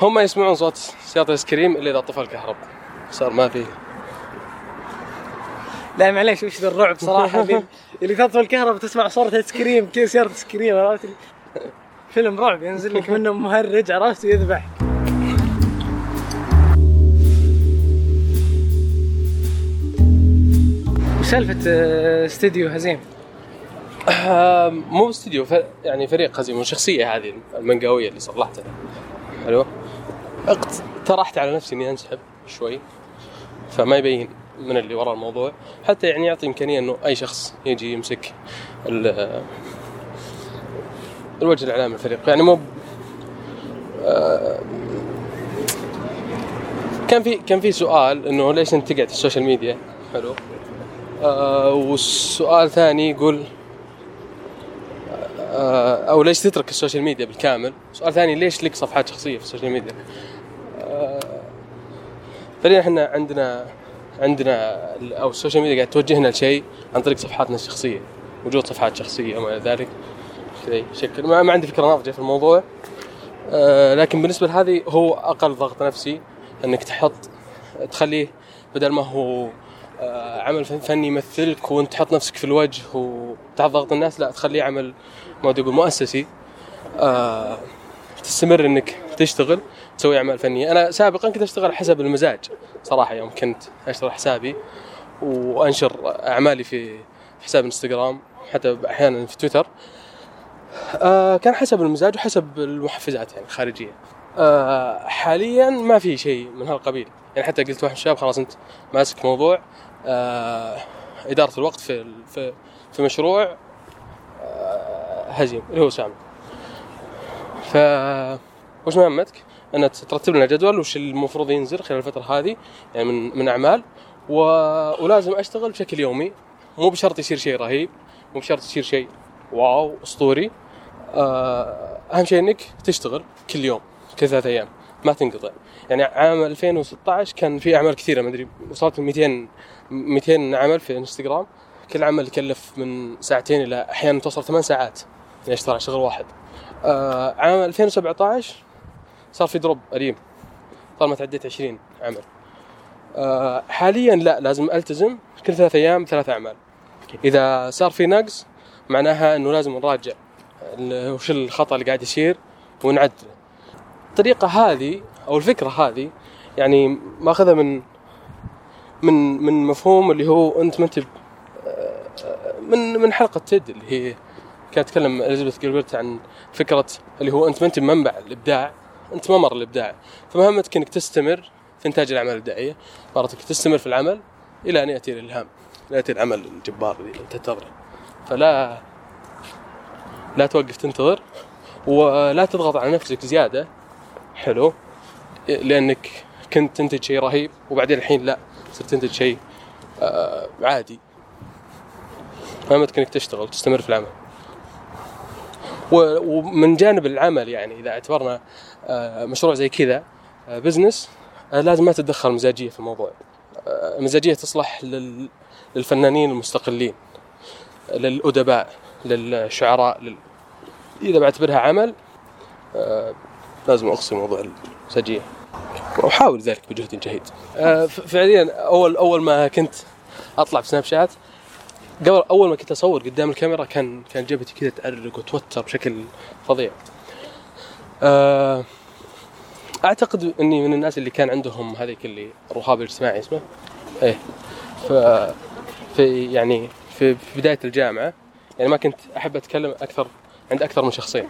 هم يسمعون صوت سيارة الاسكريم الا اذا طفل كهرب، صار ما فيه. لا معليش، وش ذا الرعب صراحه اللي تطفي الكهرباء تسمع صوره ايسكريم، كيف سياره ايسكريم؟ عرفت فيلم رعب ينزل لك منه مهرج، عرفت، يذبح. وسالفه استديو هزيم، مو استديو يعني فريق هزيم، والشخصيه هذه المانجاويه اللي صلحتها حلو، اقترحت على نفسي اني انسحب شوي فما يبين من اللي وراء الموضوع، حتى يعني يعطي إمكانية إنه أي شخص يجي يمسك الوجه الإعلامي الفريق. يعني مو كان في سؤال إنه ليش أنت تقعد في السوشيال ميديا حلو، والسؤال ثاني يقول أو ليش تترك السوشيال ميديا بالكامل، سؤال ثاني ليش لك صفحات شخصية في السوشيال ميديا. فلين إحنا عندنا أو السوشيال ميديا قاعد توجهنا لشيء عن طريق صفحاتنا الشخصية، وجود صفحات شخصية وما إلى ذلك كذا شكل. ما عندي فكرة ناضجة في الموضوع، لكن بالنسبة لهذه هو أقل ضغط نفسي، أنك تخليه بدل ما هو عمل فني يمثلك وأنت تحط نفسك في الوجه وتحط ضغط الناس، لا تخليه عمل موضوع مؤسسي، تستمر أنك تشتغل تسوي أعمال فنية. أنا سابقاً كنت أشتغل حسب المزاج صراحة، يوم كنت أشتغل حسابي وأنشر أعمالي في حساب إنستغرام حتى أحياناً في تويتر، كان حسب المزاج وحسب المحفزات يعني الخارجية. حالياً ما في شيء من هالقبيل، يعني حتى قلت واحد الشباب خلاص أنت ماسك موضوع إدارة الوقت في مشروع هزيم اللي هو سامي، وش مهمتك؟ أن ترتب لنا جدول وش المفروض ينزل خلال الفترة هذه يعني من أعمال، ولازم أشتغل بشكل يومي، مو بشرط يصير شيء رهيب، مو بشرط يصير شيء واو أسطوري، أهم شيء أنك تشتغل كل يوم كل 3 أيام ما تنقطع. يعني عام 2016 كان في أعمال كثيرة، ما أدري وصلت 200 عمل في إنستغرام، كل عمل يكلف من 2 ساعة إلى أحيانا توصل 8 ساعات يعني أشتغل شغل واحد. عام 2017 صار في دروب قريب، طالما تعديت 20 عمل. حاليا لا، لازم ألتزم كل 3 أيام 3 أعمال، إذا صار في نقص معناها أنه لازم نراجع وش الخطأ اللي قاعد يصير ونعدله. الطريقة هذه أو الفكرة هذه يعني ماخذها من مفهوم اللي هو أنت منتب من حلقة تيد اللي هي كانت تتكلم إليزابيث جيلبرت عن فكرة اللي هو أنت منتب منبع الإبداع، أنت ممر الإبداع، فمهمتك أنك تستمر في إنتاج الأعمال الإبداعية، مراتك تستمر في العمل إلى أن يأتي الإلهام، يأتي العمل الجبار اللي أنت تنتظره. فلا توقف تنتظر، ولا تضغط على نفسك زيادة حلو، لأنك كنت تنتج شيء رهيب وبعدين الحين لا، صرت تنتج شيء عادي. مهمتك أنك تشتغل تستمر في العمل. ومن جانب العمل يعني إذا اعتبرنا مشروع زي كذا بزنس، لازم ما تتدخل مزاجية في الموضوع. مزاجية تصلح للفنانين المستقلين، للأدباء، للشعراء، إذا بعتبرها عمل لازم أقصي موضوع المزاجية، وأحاول ذلك بجهد جهيد. فعليا أول ما كنت أطلع بسناب شات، قبل أول ما كنت أصور قدام الكاميرا كان جبهتي كذا تعرق وتوتر بشكل فظيع. أعتقد أني من الناس اللي كان عندهم هذيك اللي الرهاب الاجتماعي اسمه إيه، يعني في بداية الجامعة يعني ما كنت أحب أتكلم أكثر عند أكثر من شخصين،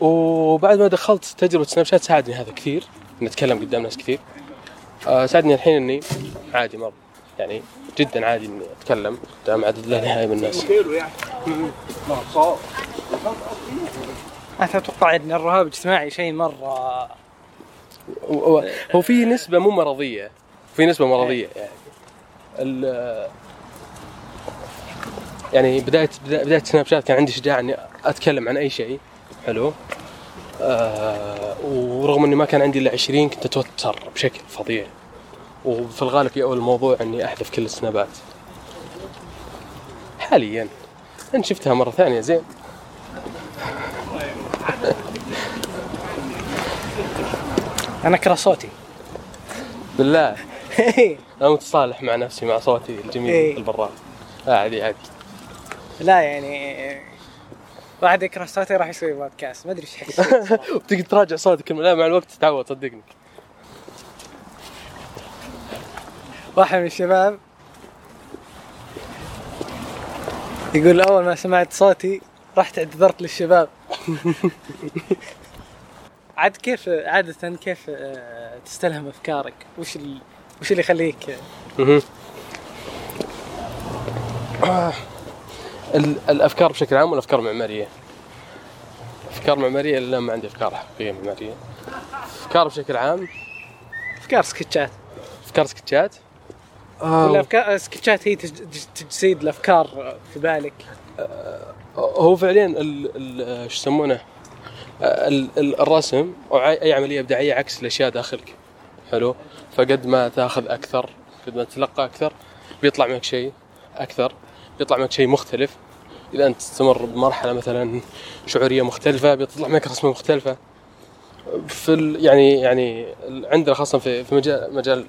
وبعد ما دخلت تجربة سناب شات ساعدني هذا كثير، أن أتكلم قدام ناس كثير. ساعدني الحين أني عادي مرة، يعني جدا عادي إني أتكلم قدام عدد لا نهائي من الناس. أنت تتوقع أن الرهاب الاجتماعي شيء مرة هو في نسبة مو مرضية، في نسبة مرضية يعني يعني بداية سناب شات كان عندي شجاعة إني أتكلم عن أي شيء حلو. ورغم إني ما كان عندي إلا 20 كنت أتوتر بشكل فظيع، وفي الغالب يأول الموضوع إني أحذف كل السنابات. حالياً أنا شفتها مرة ثانية زين. أنا أكره صوتي بالله. أنا متصالح مع نفسي مع صوتي الجميل البراد. عادي. لا يعني واحد يكره صوتي راح يسوي بودكاست، ما أدري إيش حس. بتقدر تراجع صوتك لا مع الوقت تتعود صدقني. واحد من الشباب يقول أول ما سمعت صوتي رحت اعتذرت للشباب. عاد كيف عادة كيف تستلهم أفكارك؟ وش اللي يخليك؟ الأفكار بشكل عام والأفكار معمارية. أفكار معمارية إلا ما عندي أفكار حقيقية معمارية. أفكار بشكل عام. أفكار سكتشات. والأفكار سكتشات هي تجسيد الأفكار في بالك. هو فعليا ال شو يسمونه الرسم أو أي عملية إبداعية عكس الأشياء داخلك حلو. فقد ما تأخذ أكثر قد ما تتلقى أكثر بيطلع معك شيء أكثر، بيطلع معك شيء مختلف. إذا أنت تستمر بمرحلة مثلا شعورية مختلفة بيطلع معك رسمة مختلفة. في يعني عندنا خاصة في مجال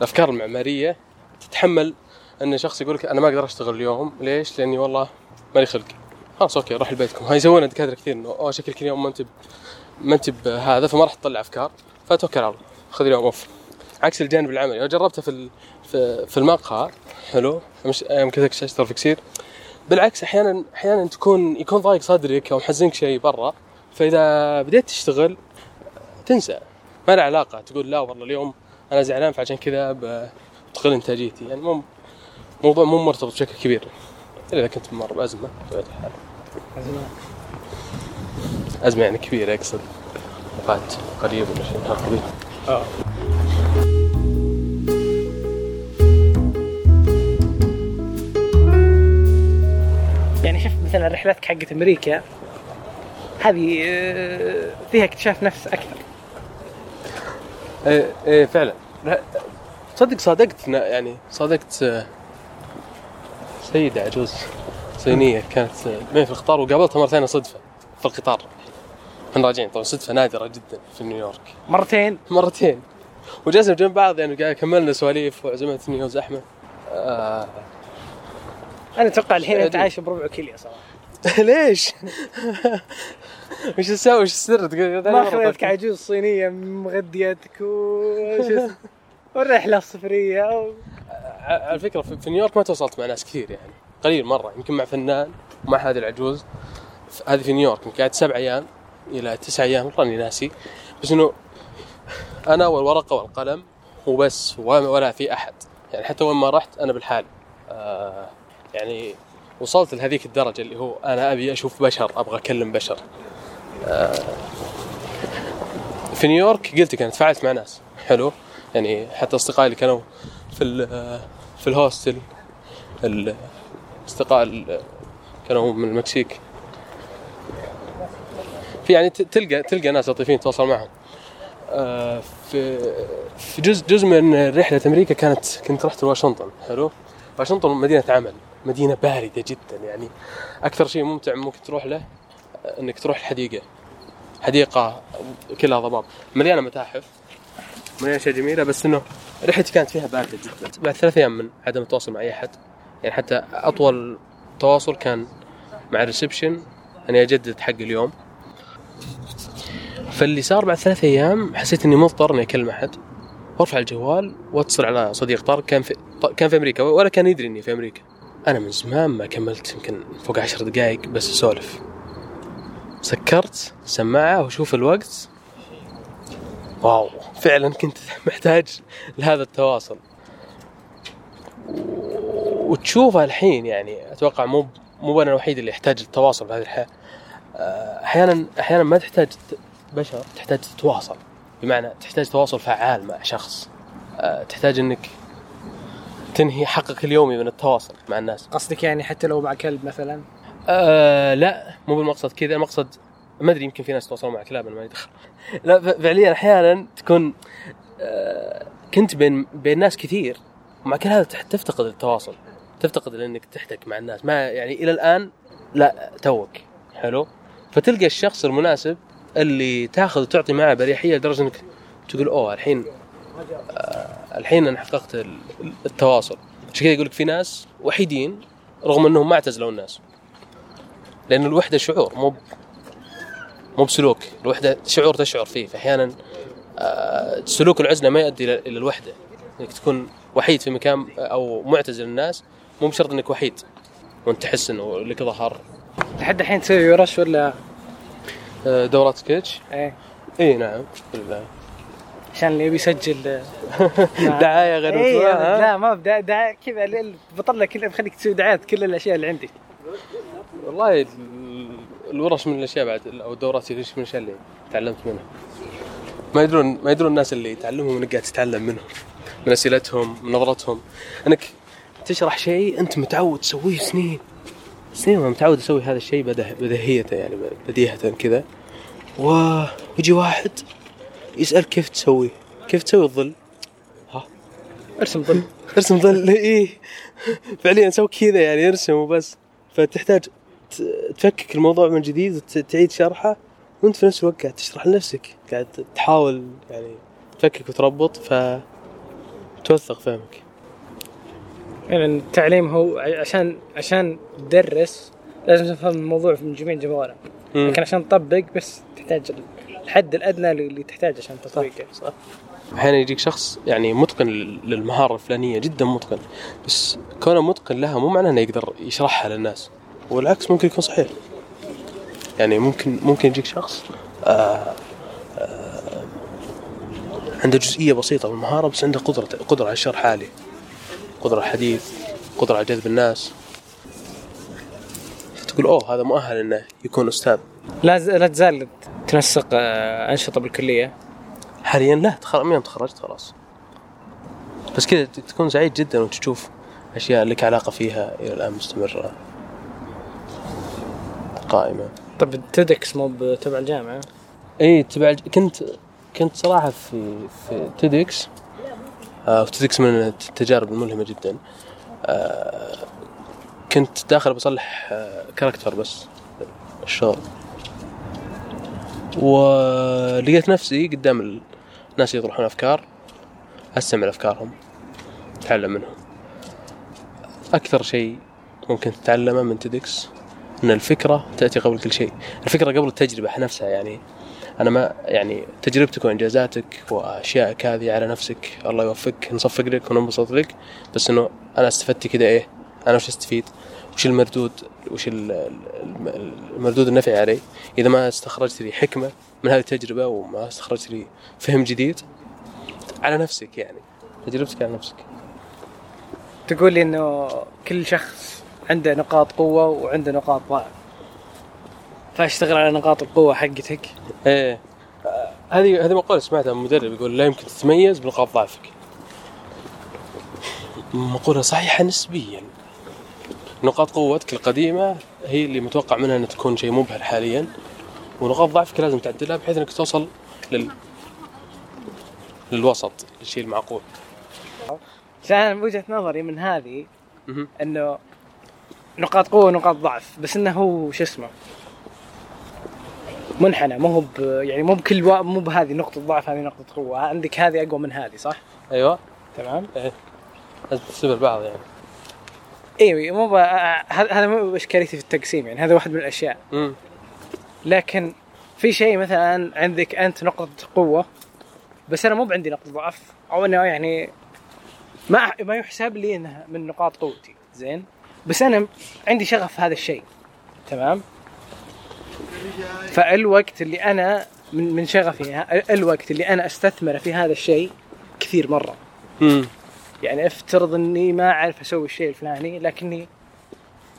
الأفكار المعمارية تتحمل أن شخص يقولك أنا ما أقدر أشتغل اليوم. ليش؟ لأني والله ما لي خلق. خلاص أوكي روح لبيتكم. هاي يسوونها دكاترة كثير إنه شكلك اليوم ما أنت هذا فما راح تطلع أفكار، فتوكل على الله خذ اليوم أوف. عكس الجانب العملي وجربته في المقهى حلو. مش أيام كذا أشتغل في كثير بالعكس. أحيانا يكون ضايق صدرك أو محزنك شيء برا، فإذا بديت تشتغل تنسى ما له علاقة. تقول لا والله اليوم أنا زعلان فعشان كذا بتقل إنتاجيتي. يعني موضوع مو مرتبط بشكل كبير إلا إذا كنت ممر بأزمة بطبيعة الحال. أزمة يعني كبيرة أقصد وقت قريب ولا شيء قريب. يعني شوف مثلا رحلاتك حقت أمريكا هذه فيها اكتشاف نفس أكثر. إيه فعلا صدقت يعني صدقت سيدة عجوز صينية كانت معي في القطار وقابلتها مرة ثانية صدفة في القطار احنا راجعين. طبعا صدفة نادرة جدا في نيويورك. مرتين وجلسنا جنب بعض يعني كملنا سواليف وعزمتني وزحمة. أنا أتوقع الحين أنت عايش بربع كيلو صراحة. ليش؟ وش السر؟ ما خليتك عجوز صينية مغديتك والرحلة الصفرية على فكرة في نيويورك ما توصلت مع ناس كثير يعني قليل مرة. يمكن مع فنان ومع هذه العجوز هذه في نيويورك يمكن قعدت 7 أيام إلى 9 أيام راني ناسي. بس إنه أنا والورقة والقلم وبس ولا في أحد يعني. حتى وين ما رحت أنا بالحال. يعني وصلت لهذيك الدرجة اللي هو أنا أبي أشوف بشر، أبغى أكلم بشر. في نيويورك قلت كانت فعلت مع ناس حلو يعني. حتى أصدقائي اللي كانوا في الهوستل الأصدقاء كانوا من المكسيك في يعني تلقى ناس لطيفين تتواصل معهم. في جزء من رحلة أمريكا كنت رحت لواشنطن حلو. واشنطن مدينة عمل، مدينة باردة جدا يعني. أكثر شيء ممتع ممكن تروح له أنك تروح حديقة كلها ضباب مليانة متاحف مليانة أشياء جميلة. بس إنه رحلتي كانت فيها باردة جدا. بعد 3 أيام من عدم التواصل مع أي أحد يعني. حتى أطول تواصل كان مع الريسبشن أني أجدد حق اليوم. فاللي صار بعد 3 أيام حسيت إني مضطر إني أكلم أحد وارفع الجوال واتصل على صديق طارق كان في أمريكا ولا كان يدري إني في أمريكا. أنا من زمان ما كملت يمكن فوق 10 دقايق بس أسولف. سكرت سماعة وشوف الوقت. واو فعلا كنت محتاج لهذا التواصل. وتشوفها الحين يعني أتوقع مو أنا الوحيد اللي يحتاج التواصل بهذه الحياة. أحيانا ما تحتاج بشر، تحتاج تتواصل. بمعنى تحتاج تواصل فعال مع شخص. تحتاج إنك تنهي حقك اليومي من التواصل مع الناس. قصدك يعني حتى لو مع كلب مثلا؟ لا مو بالمقصد كذا، المقصد ما أدري يمكن في ناس تواصلوا مع كلاب ما يدخل. لا فعليا أحيانا تكون كنت بين ناس كثير ومع كل هذا تفتقد التواصل، تفتقد لأنك تحتك مع الناس، ما يعني إلى الآن لا توك حلو، فتلقى الشخص المناسب اللي تأخذ وتعطي معه بريحية لدرجة إنك تقول أوه الحين أنا حققت التواصل. عشان كذا يقولك في ناس وحيدين رغم أنهم ما اعتزلوا الناس، لأن الوحدة شعور مو بسلوك، الوحدة شعور تشعر فيه، فأحيانا سلوك العزلة ما يؤدي إلى الوحدة، إنك تكون وحيد في مكان أو معتزل الناس، مو بشرط إنك وحيد وأنت تحس إنه لك ظهر. لحد الحين تسوي ورش ولا دورات سكتش؟ إيه نعم بالله، عشان اللي بيسجل دعاية غير مدفوعة. لا ما بدأ دعاية كذا بطلع كذا، بخليك تسوي دعايات كل الأشياء اللي عندك. والله الورش من الأشياء بعد أو الدورات ليش من الأشياء اللي تعلمت منها. ما يدرون الناس اللي تعلمهم إنك قاعد تتعلم منهم، من أسئلتهم، من نظرتهم، إنك تشرح شيء أنت متعود تسويه سنين ما متعود أسوي هذا الشيء بديهيته، يعني بديهة كذا، ويجي واحد يسأل كيف تسوي الظل، ها ارسم ظل إيه فعليا سوي كذا، يعني ارسم وبس، فتحتاج تفكك الموضوع من جديد وتعيد شرحه، وانت في نفس الوقت قاعد تشرح لنفسك، قاعد تحاول يعني تفكك وتربط فتوثق فهمك. يعني التعليم هو عشان تدرس لازم تفهم الموضوع من جميع جوانبه، لكن عشان تطبق بس تحتاج الحد الأدنى اللي تحتاج عشان تطبيقه. صح. أحيانا يجيك شخص يعني متقن للمهارة الفلانية، جدا متقن، بس كونه متقن لها مو معناه أنه يقدر يشرحها للناس، والعكس ممكن يكون صحيح. يعني ممكن يجيك شخص عنده جزئية بسيطة من المهارة، بس عنده قدرة على الشرح عالية، قدرة على الحديث، قدرة على جذب الناس، فتقول أوه هذا مؤهل إنه يكون أستاذ. لا تزال تنسق أنشطة بالكلية حاليا؟ لا، تخرجت خلاص، بس كده تكون سعيد جدا وتشوف أشياء لك علاقة فيها إلى الآن مستمرة قائمة. طب تيدكس مو تبع الجامعة؟ إيه تبع كنت صراحة في تيدكس، تيدكس من التجارب الملهمة جدا. كنت داخل بصلح كاركتر بس الشغل، ولقيت نفسي قدام الناس يطرحون أفكار، أستمع أفكارهم، أتعلم منهم. أكثر شيء ممكن تتعلمه من تيدكس أن الفكرة تأتي قبل كل شيء، الفكرة قبل التجربة نفسها. يعني أنا ما يعني تجربتك وإنجازاتك وأشياءك هذه على نفسك، الله يوفقك، نصفق لك وننبسط لك، بس إنه أنا استفدت كده إيه، أنا وش استفيد، وش المردود، وش المردود النفعي علي، إذا ما استخرجت لي حكمة من هذه التجربة وما استخرجت لي فهم جديد على نفسك، يعني تجربتك على نفسك. تقول لي إنه كل شخص عنده نقاط قوة وعنده نقاط ضعف، فاشتغل على نقاط القوة حقتك. إيه هذه مقولة سمعتها من مدرب، يقول لا يمكن تتميز بنقاط ضعفك. مقولة صحيحة نسبيا، نقاط قوتك القديمة هي اللي متوقع منها أن تكون شيء مبهر حاليا، ونقاط ضعفك لازم تعدلها بحيث أنك توصل للوسط، للشيء المعقول. كان وجهة نظري من هذه أنه نقاط قوة ونقاط ضعف، بس إنه هو شو اسمه منحنى، مو يعني مو بكل مو بهذه نقطة ضعف هذه نقطة قوة، عندك هذه أقوى من هذه، صح؟ أيوة تمام. إيه تسبر بعض يعني. إيه مو هذا مو إشكاليتي في التقسيم، يعني هذا واحد من الأشياء. لكن في شيء مثلا عندك أنت نقطة قوة، بس أنا مو عندي نقطة ضعف، أو أنه يعني ما يحسب لي إنها من نقاط قوتي، زين، بس أنا عندي شغف في هذا الشيء، تمام. فالوقت اللي أنا من شغفي، الوقت اللي أنا أستثمر في هذا الشيء كثير مرة. يعني افترض أني ما أعرف أسوي الشيء الفلاني، لكني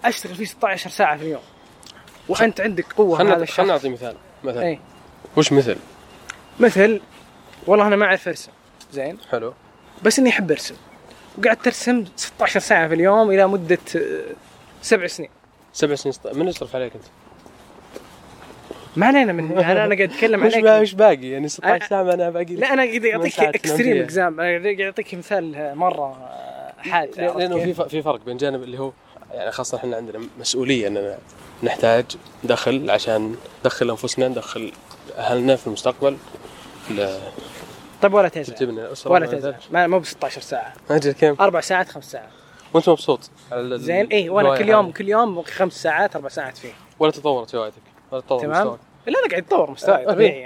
أشتغل فيه 16 ساعة في اليوم، وأنت عندك قوة هذا الشيء. خلنا نعطي مثال. ايه؟ وش مثل والله أنا ما أعرف أرسم، زين حلو، بس أني أحب أرسم وقعدت ارسم 16 ساعه في اليوم الى مده 7 سنين. 7 سنين من يصرف عليك انت؟ ما علينا من انا قاعد اتكلم عليك مش باقي يعني 16 ساعه انا باقي. لا انا قاعد اعطيك اكستريم اكزام، انا قاعد اعطيك مثال مره حاد، لانه في فرق بين جانب اللي هو يعني خاصه احنا عندنا مسؤوليه اننا نحتاج دخل عشان ندخل انفسنا، ندخل اهلنا في المستقبل. طيب ولا تزعل ولا تزعل، مو ب 16 ساعه، اجل كم؟ 4 ساعات 5 ساعات وانت مبسوط زين. ايه وانا كل يوم 5 ساعات 4 ساعات فيه، ولا تطورت هوايتك ولا تطور مستواك؟ لا انا قاعد اتطور مستواي طبيعي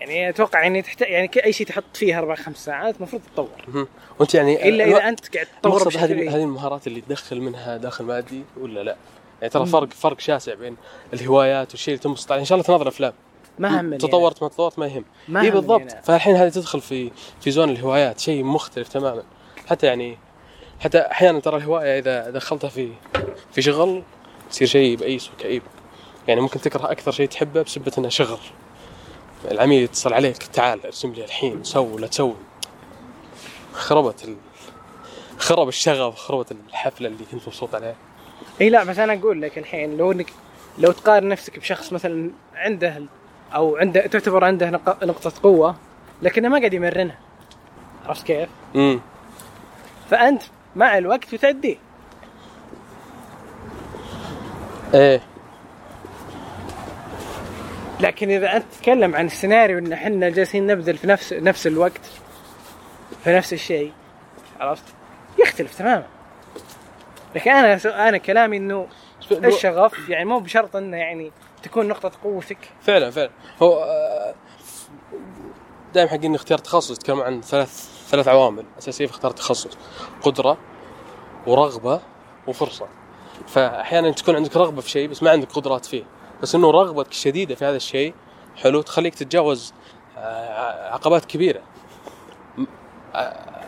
يعني اتوقع اني تحتاج يعني اي شيء تحط فيه 4-5 ساعات المفروض تتطور وانت يعني، الا اذا انت قاعد تطور هذه المهارات اللي تدخل منها داخل مادي ولا لا. يعني ترى فرق شاسع بين الهوايات والشيء اللي تنبسط عليه. ان شاء الله تنظر افلام ما هم تطورت ما تطورت ما يهم، اي بالضبط يعني. فالحين هذه تدخل في زون الهوايات، شيء مختلف تماما. حتى يعني حتى احيانا ترى الهوايه اذا دخلتها في شغل تصير شيء بئيس وكئيب. يعني ممكن تكره اكثر شيء تحبه بسبب انه شغل، العميل يتصل عليك تعال ارسم لي الحين، سوي لا تسوي. خرب الشغف، خربت الحفله اللي كنت مبسوط عليها. اي لا بس انا اقول لك الحين لو تقارن نفسك بشخص مثلا عنده تعتبر عنده نقطه قوه لكنه ما قاعد يمرنها، عرفت كيف؟ فانت مع الوقت تعديه. ايه لكن اذا انت تتكلم عن السيناريو ان احنا جالسين نبذل في نفس الوقت في نفس الشيء، عرفت؟ يختلف تماما. لكن انا كلامي انه الشغف يعني مو بشرط انه يعني تكون نقطه قوتك فعلا. هو دائما حق اني اختيار تخصص تكلم عن ثلاث عوامل اساسيه في اختيار تخصص: قدره ورغبه وفرصه. فاحيانا تكون عندك رغبه في شيء بس ما عندك قدرات فيه، بس انه رغبتك الشديده في هذا الشيء حلو تخليك تتجاوز عقبات كبيره.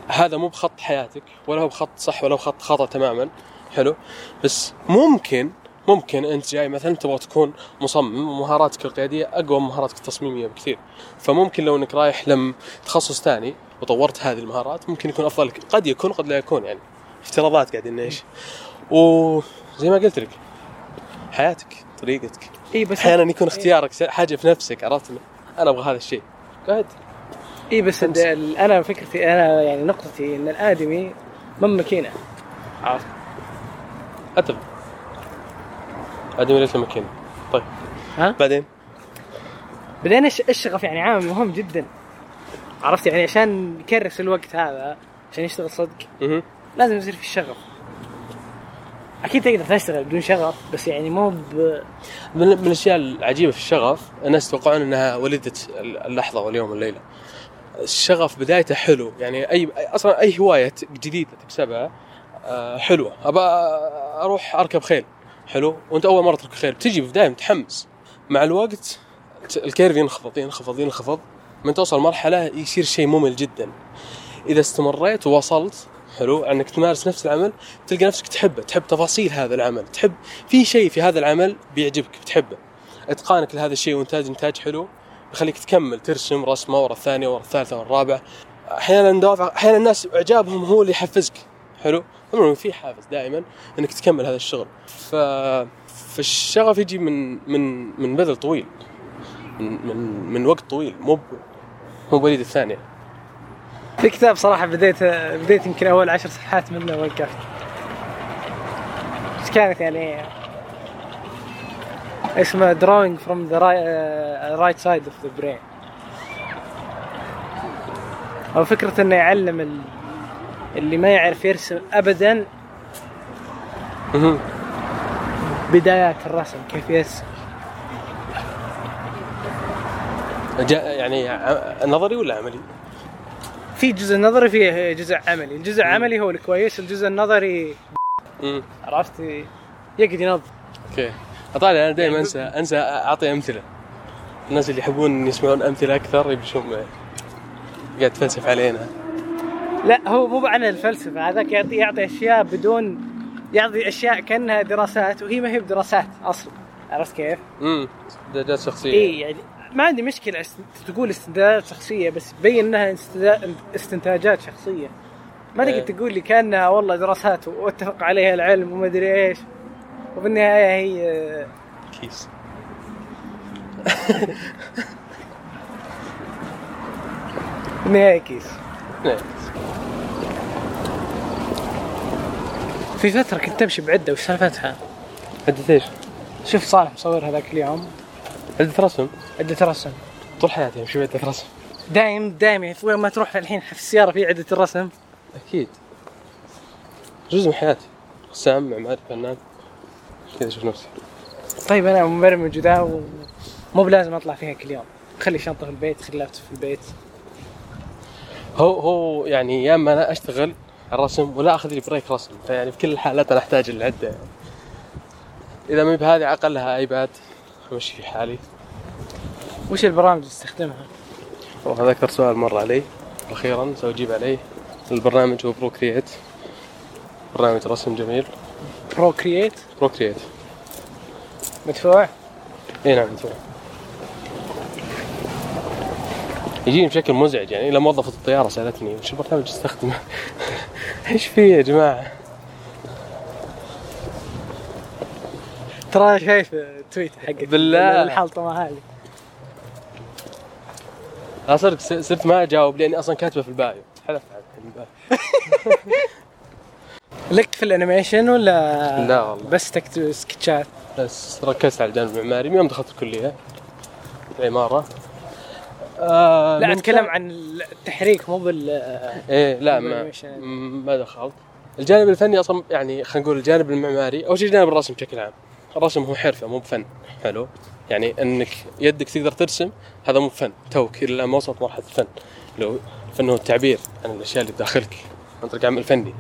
هذا مو بخط حياتك ولا هو بخط صح ولا هو خط خطا تماما، حلو. بس ممكن انت جاي مثلا تبغى تكون مصمم، مهاراتك القياديه اقوى من مهاراتك التصميميه بكثير، فممكن لو انك رايح تخصص ثاني وطورت هذه المهارات ممكن يكون افضل لك. قد يكون قد لا يكون، يعني افتراضات قاعدين نعيش. وزي ما قلت لك حياتك طريقتك، بس احيانا يكون اختيارك حاجه في نفسك، عرفت؟ انا ابغى هذا الشيء قاعد بس انا فكرتي انا يعني نقطتي ان الادمي من مكينه، عرفت؟ اتفق ادمي ليس مكينه. طيب ها بعدين الشغف يعني عامل مهم جدا، عرفت؟ يعني عشان يكرس الوقت هذا عشان يشتغل صدق لازم يصير في الشغف. اكيد تقدر تشتغل بدون شغف، بس يعني مو من الاشياء العجيبه في الشغف الناس يتوقعون انها وليده اللحظه واليوم والليله. الشغف بدايته حلو، يعني اصلا اي هوايه جديده تكسبها حلوه. ابى اروح اركب خيل، حلو، وانت اول مره تركب خيل بتجي في بدايه متحمس، مع الوقت الكيرف ينخفض، من توصل مرحله يصير شيء ممل جدا. اذا استمريت ووصلت حلو انك تمارس نفس العمل تلقى نفسك تحب تفاصيل هذا العمل، تحب في شيء في هذا العمل بيعجبك بتحبه، اتقانك لهذا الشيء وانتاج حلو بخليك تكمل ترسم رسمه ورا الثانيه ورا الثالثه ورا الرابعه. احيانا الناس اعجابهم هو اللي يحفزك، حلو، عمره في حافز دائما انك تكمل هذا الشغل. فالشغف يجي من بذل طويل، من وقت طويل، مو وليد الثانيه. في كتاب صراحة بديت يمكن أول 10 صفحات منه وقفت، بس كانت يعني اسمه Drawing from the Right Side of the Brain، أو فكرة إنه يعلم اللي ما يعرف يرسم أبدا بدايات الرسم كيف يرسم. يعني نظري ولا عملي؟ في جزء نظري في جزء عملي. الجزء العملي هو الكويس، الجزء النظري عرفت يقدر ينظم. اوكي اطالع، انا دائما انسى اعطي امثله. الناس اللي يحبون يسمعون امثله اكثر يبشون قاعد تفلسف علينا. لا هو مو عن الفلسفه، هذاك يعطي اشياء بدون، يعطي اشياء كانها دراسات وهي ما هي دراسات اصلا، عرفت كيف؟ استنتاجات شخصيه. اي يعني ما عندي مشكلة تقول استنتاجات شخصية، بس بين أنها استنتاجات شخصية ما تقدر تقول لي كأنها والله دراسات واتفق عليها العلم وما أدري إيش، وفي النهاية هي كيس. النهاية كيس. في فترة كنت أمشي بعدة وش سالفتها؟ عدة إيش؟ شوف صالح مصور هذاك اليوم عدة رسم؟ عدة رسم طول حياتي أمشي بعدة رسم دايم وين ما تروح الحين في السيارة في عدة الرسم. أكيد جزء من حياتي، قسام، معماري، فنان، كذا أشوف نفسي. طيب أنا مبرمج وذا ومو بلازم أطلع فيها كل يوم، خلي شنطة في البيت، خلي لابتوب في البيت. هو يعني يا إما أنا أشتغل على الرسم ولا أخذ لي بريك رسم، فيعني في كل الحالات أنا أحتاج العدة. إذا ما بهذه أقلها أيباد ماشي حالي. وش البرامج تستخدمها؟ هذا أكثر سؤال مر علي أخيراً سأجيب عليه. البرنامج هو Procreate، برنامج رسم جميل. Procreate مدفوع؟ إيه نعم مدفوع. يجيني بشكل مزعج، يعني إلى موظفة الطيارة سألتني وش البرنامج تستخدمه؟ إيش فيه يا جماعة؟ ترى شايف تويت حقك بالله الحلطة ما هالي أصرت صرت ما أجاوب لأني أصلاً كاتبه في البايو. حلف على لك في الأنيميشن ولا؟ لا والله. بس تكتب سكتشات. بس ركزت على الجانب المعماري يوم دخلت الكلية العمارة. لا أتكلم عن التحريك مو بال. إيه لا ما دخلت. الجانب الفني أصلاً يعني خلينا نقول الجانب المعماري أو شيء جانب الرسم بشكل عام. الرسم هو حرفة مو بفن. حلو. يعني انك يدك تقدر ترسم هذا مو فن توك، الا ما وصلت مرحله الفن. لو الفن هو التعبير عن الاشياء اللي بداخلك عن طريق عمل فني.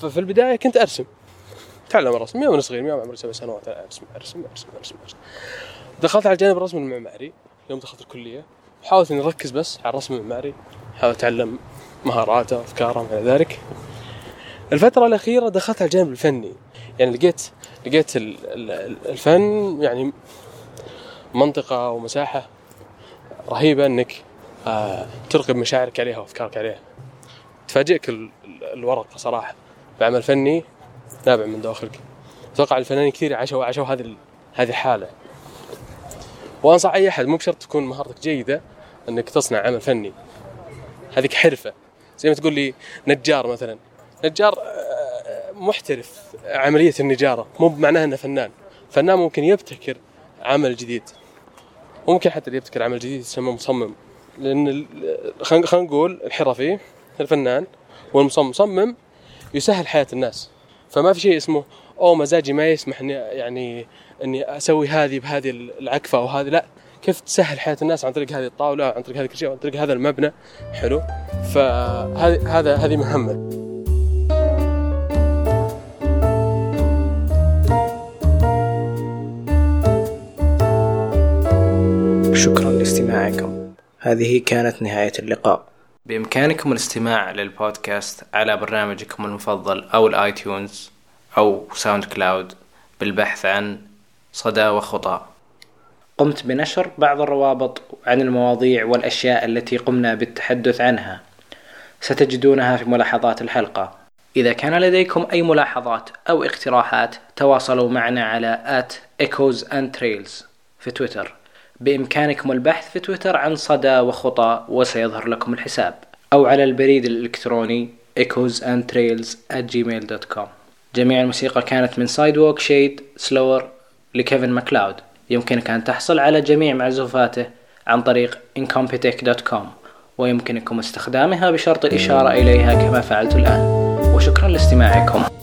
ففي البدايه كنت ارسم، تعلم الرسم يوم صغير، يوم عمري 7 سنوات ارسم. دخلت على جانب الرسم المعماري يوم دخلت الكليه، حاولت اني اركز بس على الرسم المعماري، حاولت اتعلم مهاراته وافكاره وما ذلك. الفتره الاخيره دخلت على الجانب الفني، يعني لقيت الفن يعني منطقة ومساحة رهيبة انك ترقب مشاعرك عليها وافكارك عليها. تفاجئك الورقة صراحة بعمل فني نابع من داخلك. اتوقع الفنانين كثير عاشوا هذه الحالة، وانصح اي احد مو بشرط تكون مهارتك جيدة انك تصنع عمل فني، هذيك حرفة. زي ما تقول لي نجار مثلا، نجار محترف عملية النجارة مو بمعناها أنه فنان ممكن يبتكر عمل جديد، ممكن حتى يبتكر عمل جديد يسمى مصمم. لأن خلينا نقول الحرفي الفنان والمصمم، مصمم يسهل حياة الناس، فما في شيء اسمه أو مزاجي ما يسمح يعني أني أسوي هذه بهذه العكفة أو هذه، لا، كيف تسهل حياة الناس عن طريق هذه الطاولة، عن طريق هذا الشيء، عن طريق هذا المبنى. حلو، فهذه مهمة. شكراً لاستماعكم، هذه كانت نهاية اللقاء. بإمكانكم الاستماع للبودكاست على برنامجكم المفضل أو الآيتونز أو ساوند كلاود بالبحث عن صدى وخطى. قمت بنشر بعض الروابط عن المواضيع والأشياء التي قمنا بالتحدث عنها، ستجدونها في ملاحظات الحلقة. إذا كان لديكم أي ملاحظات أو اقتراحات تواصلوا معنا على @echoesandtrails في تويتر. بإمكانكم البحث في تويتر عن صدى وخطى وسيظهر لكم الحساب، أو على البريد الإلكتروني echoesandtrails@gmail.com. جميع الموسيقى كانت من سايدوك شيد سلور لكيفن ماكلاود. يمكنك أن تحصل على جميع معزوفاته عن طريق incompetech.com، ويمكنكم استخدامها بشرط الإشارة إليها كما فعلت الآن. وشكرا لاستماعكم.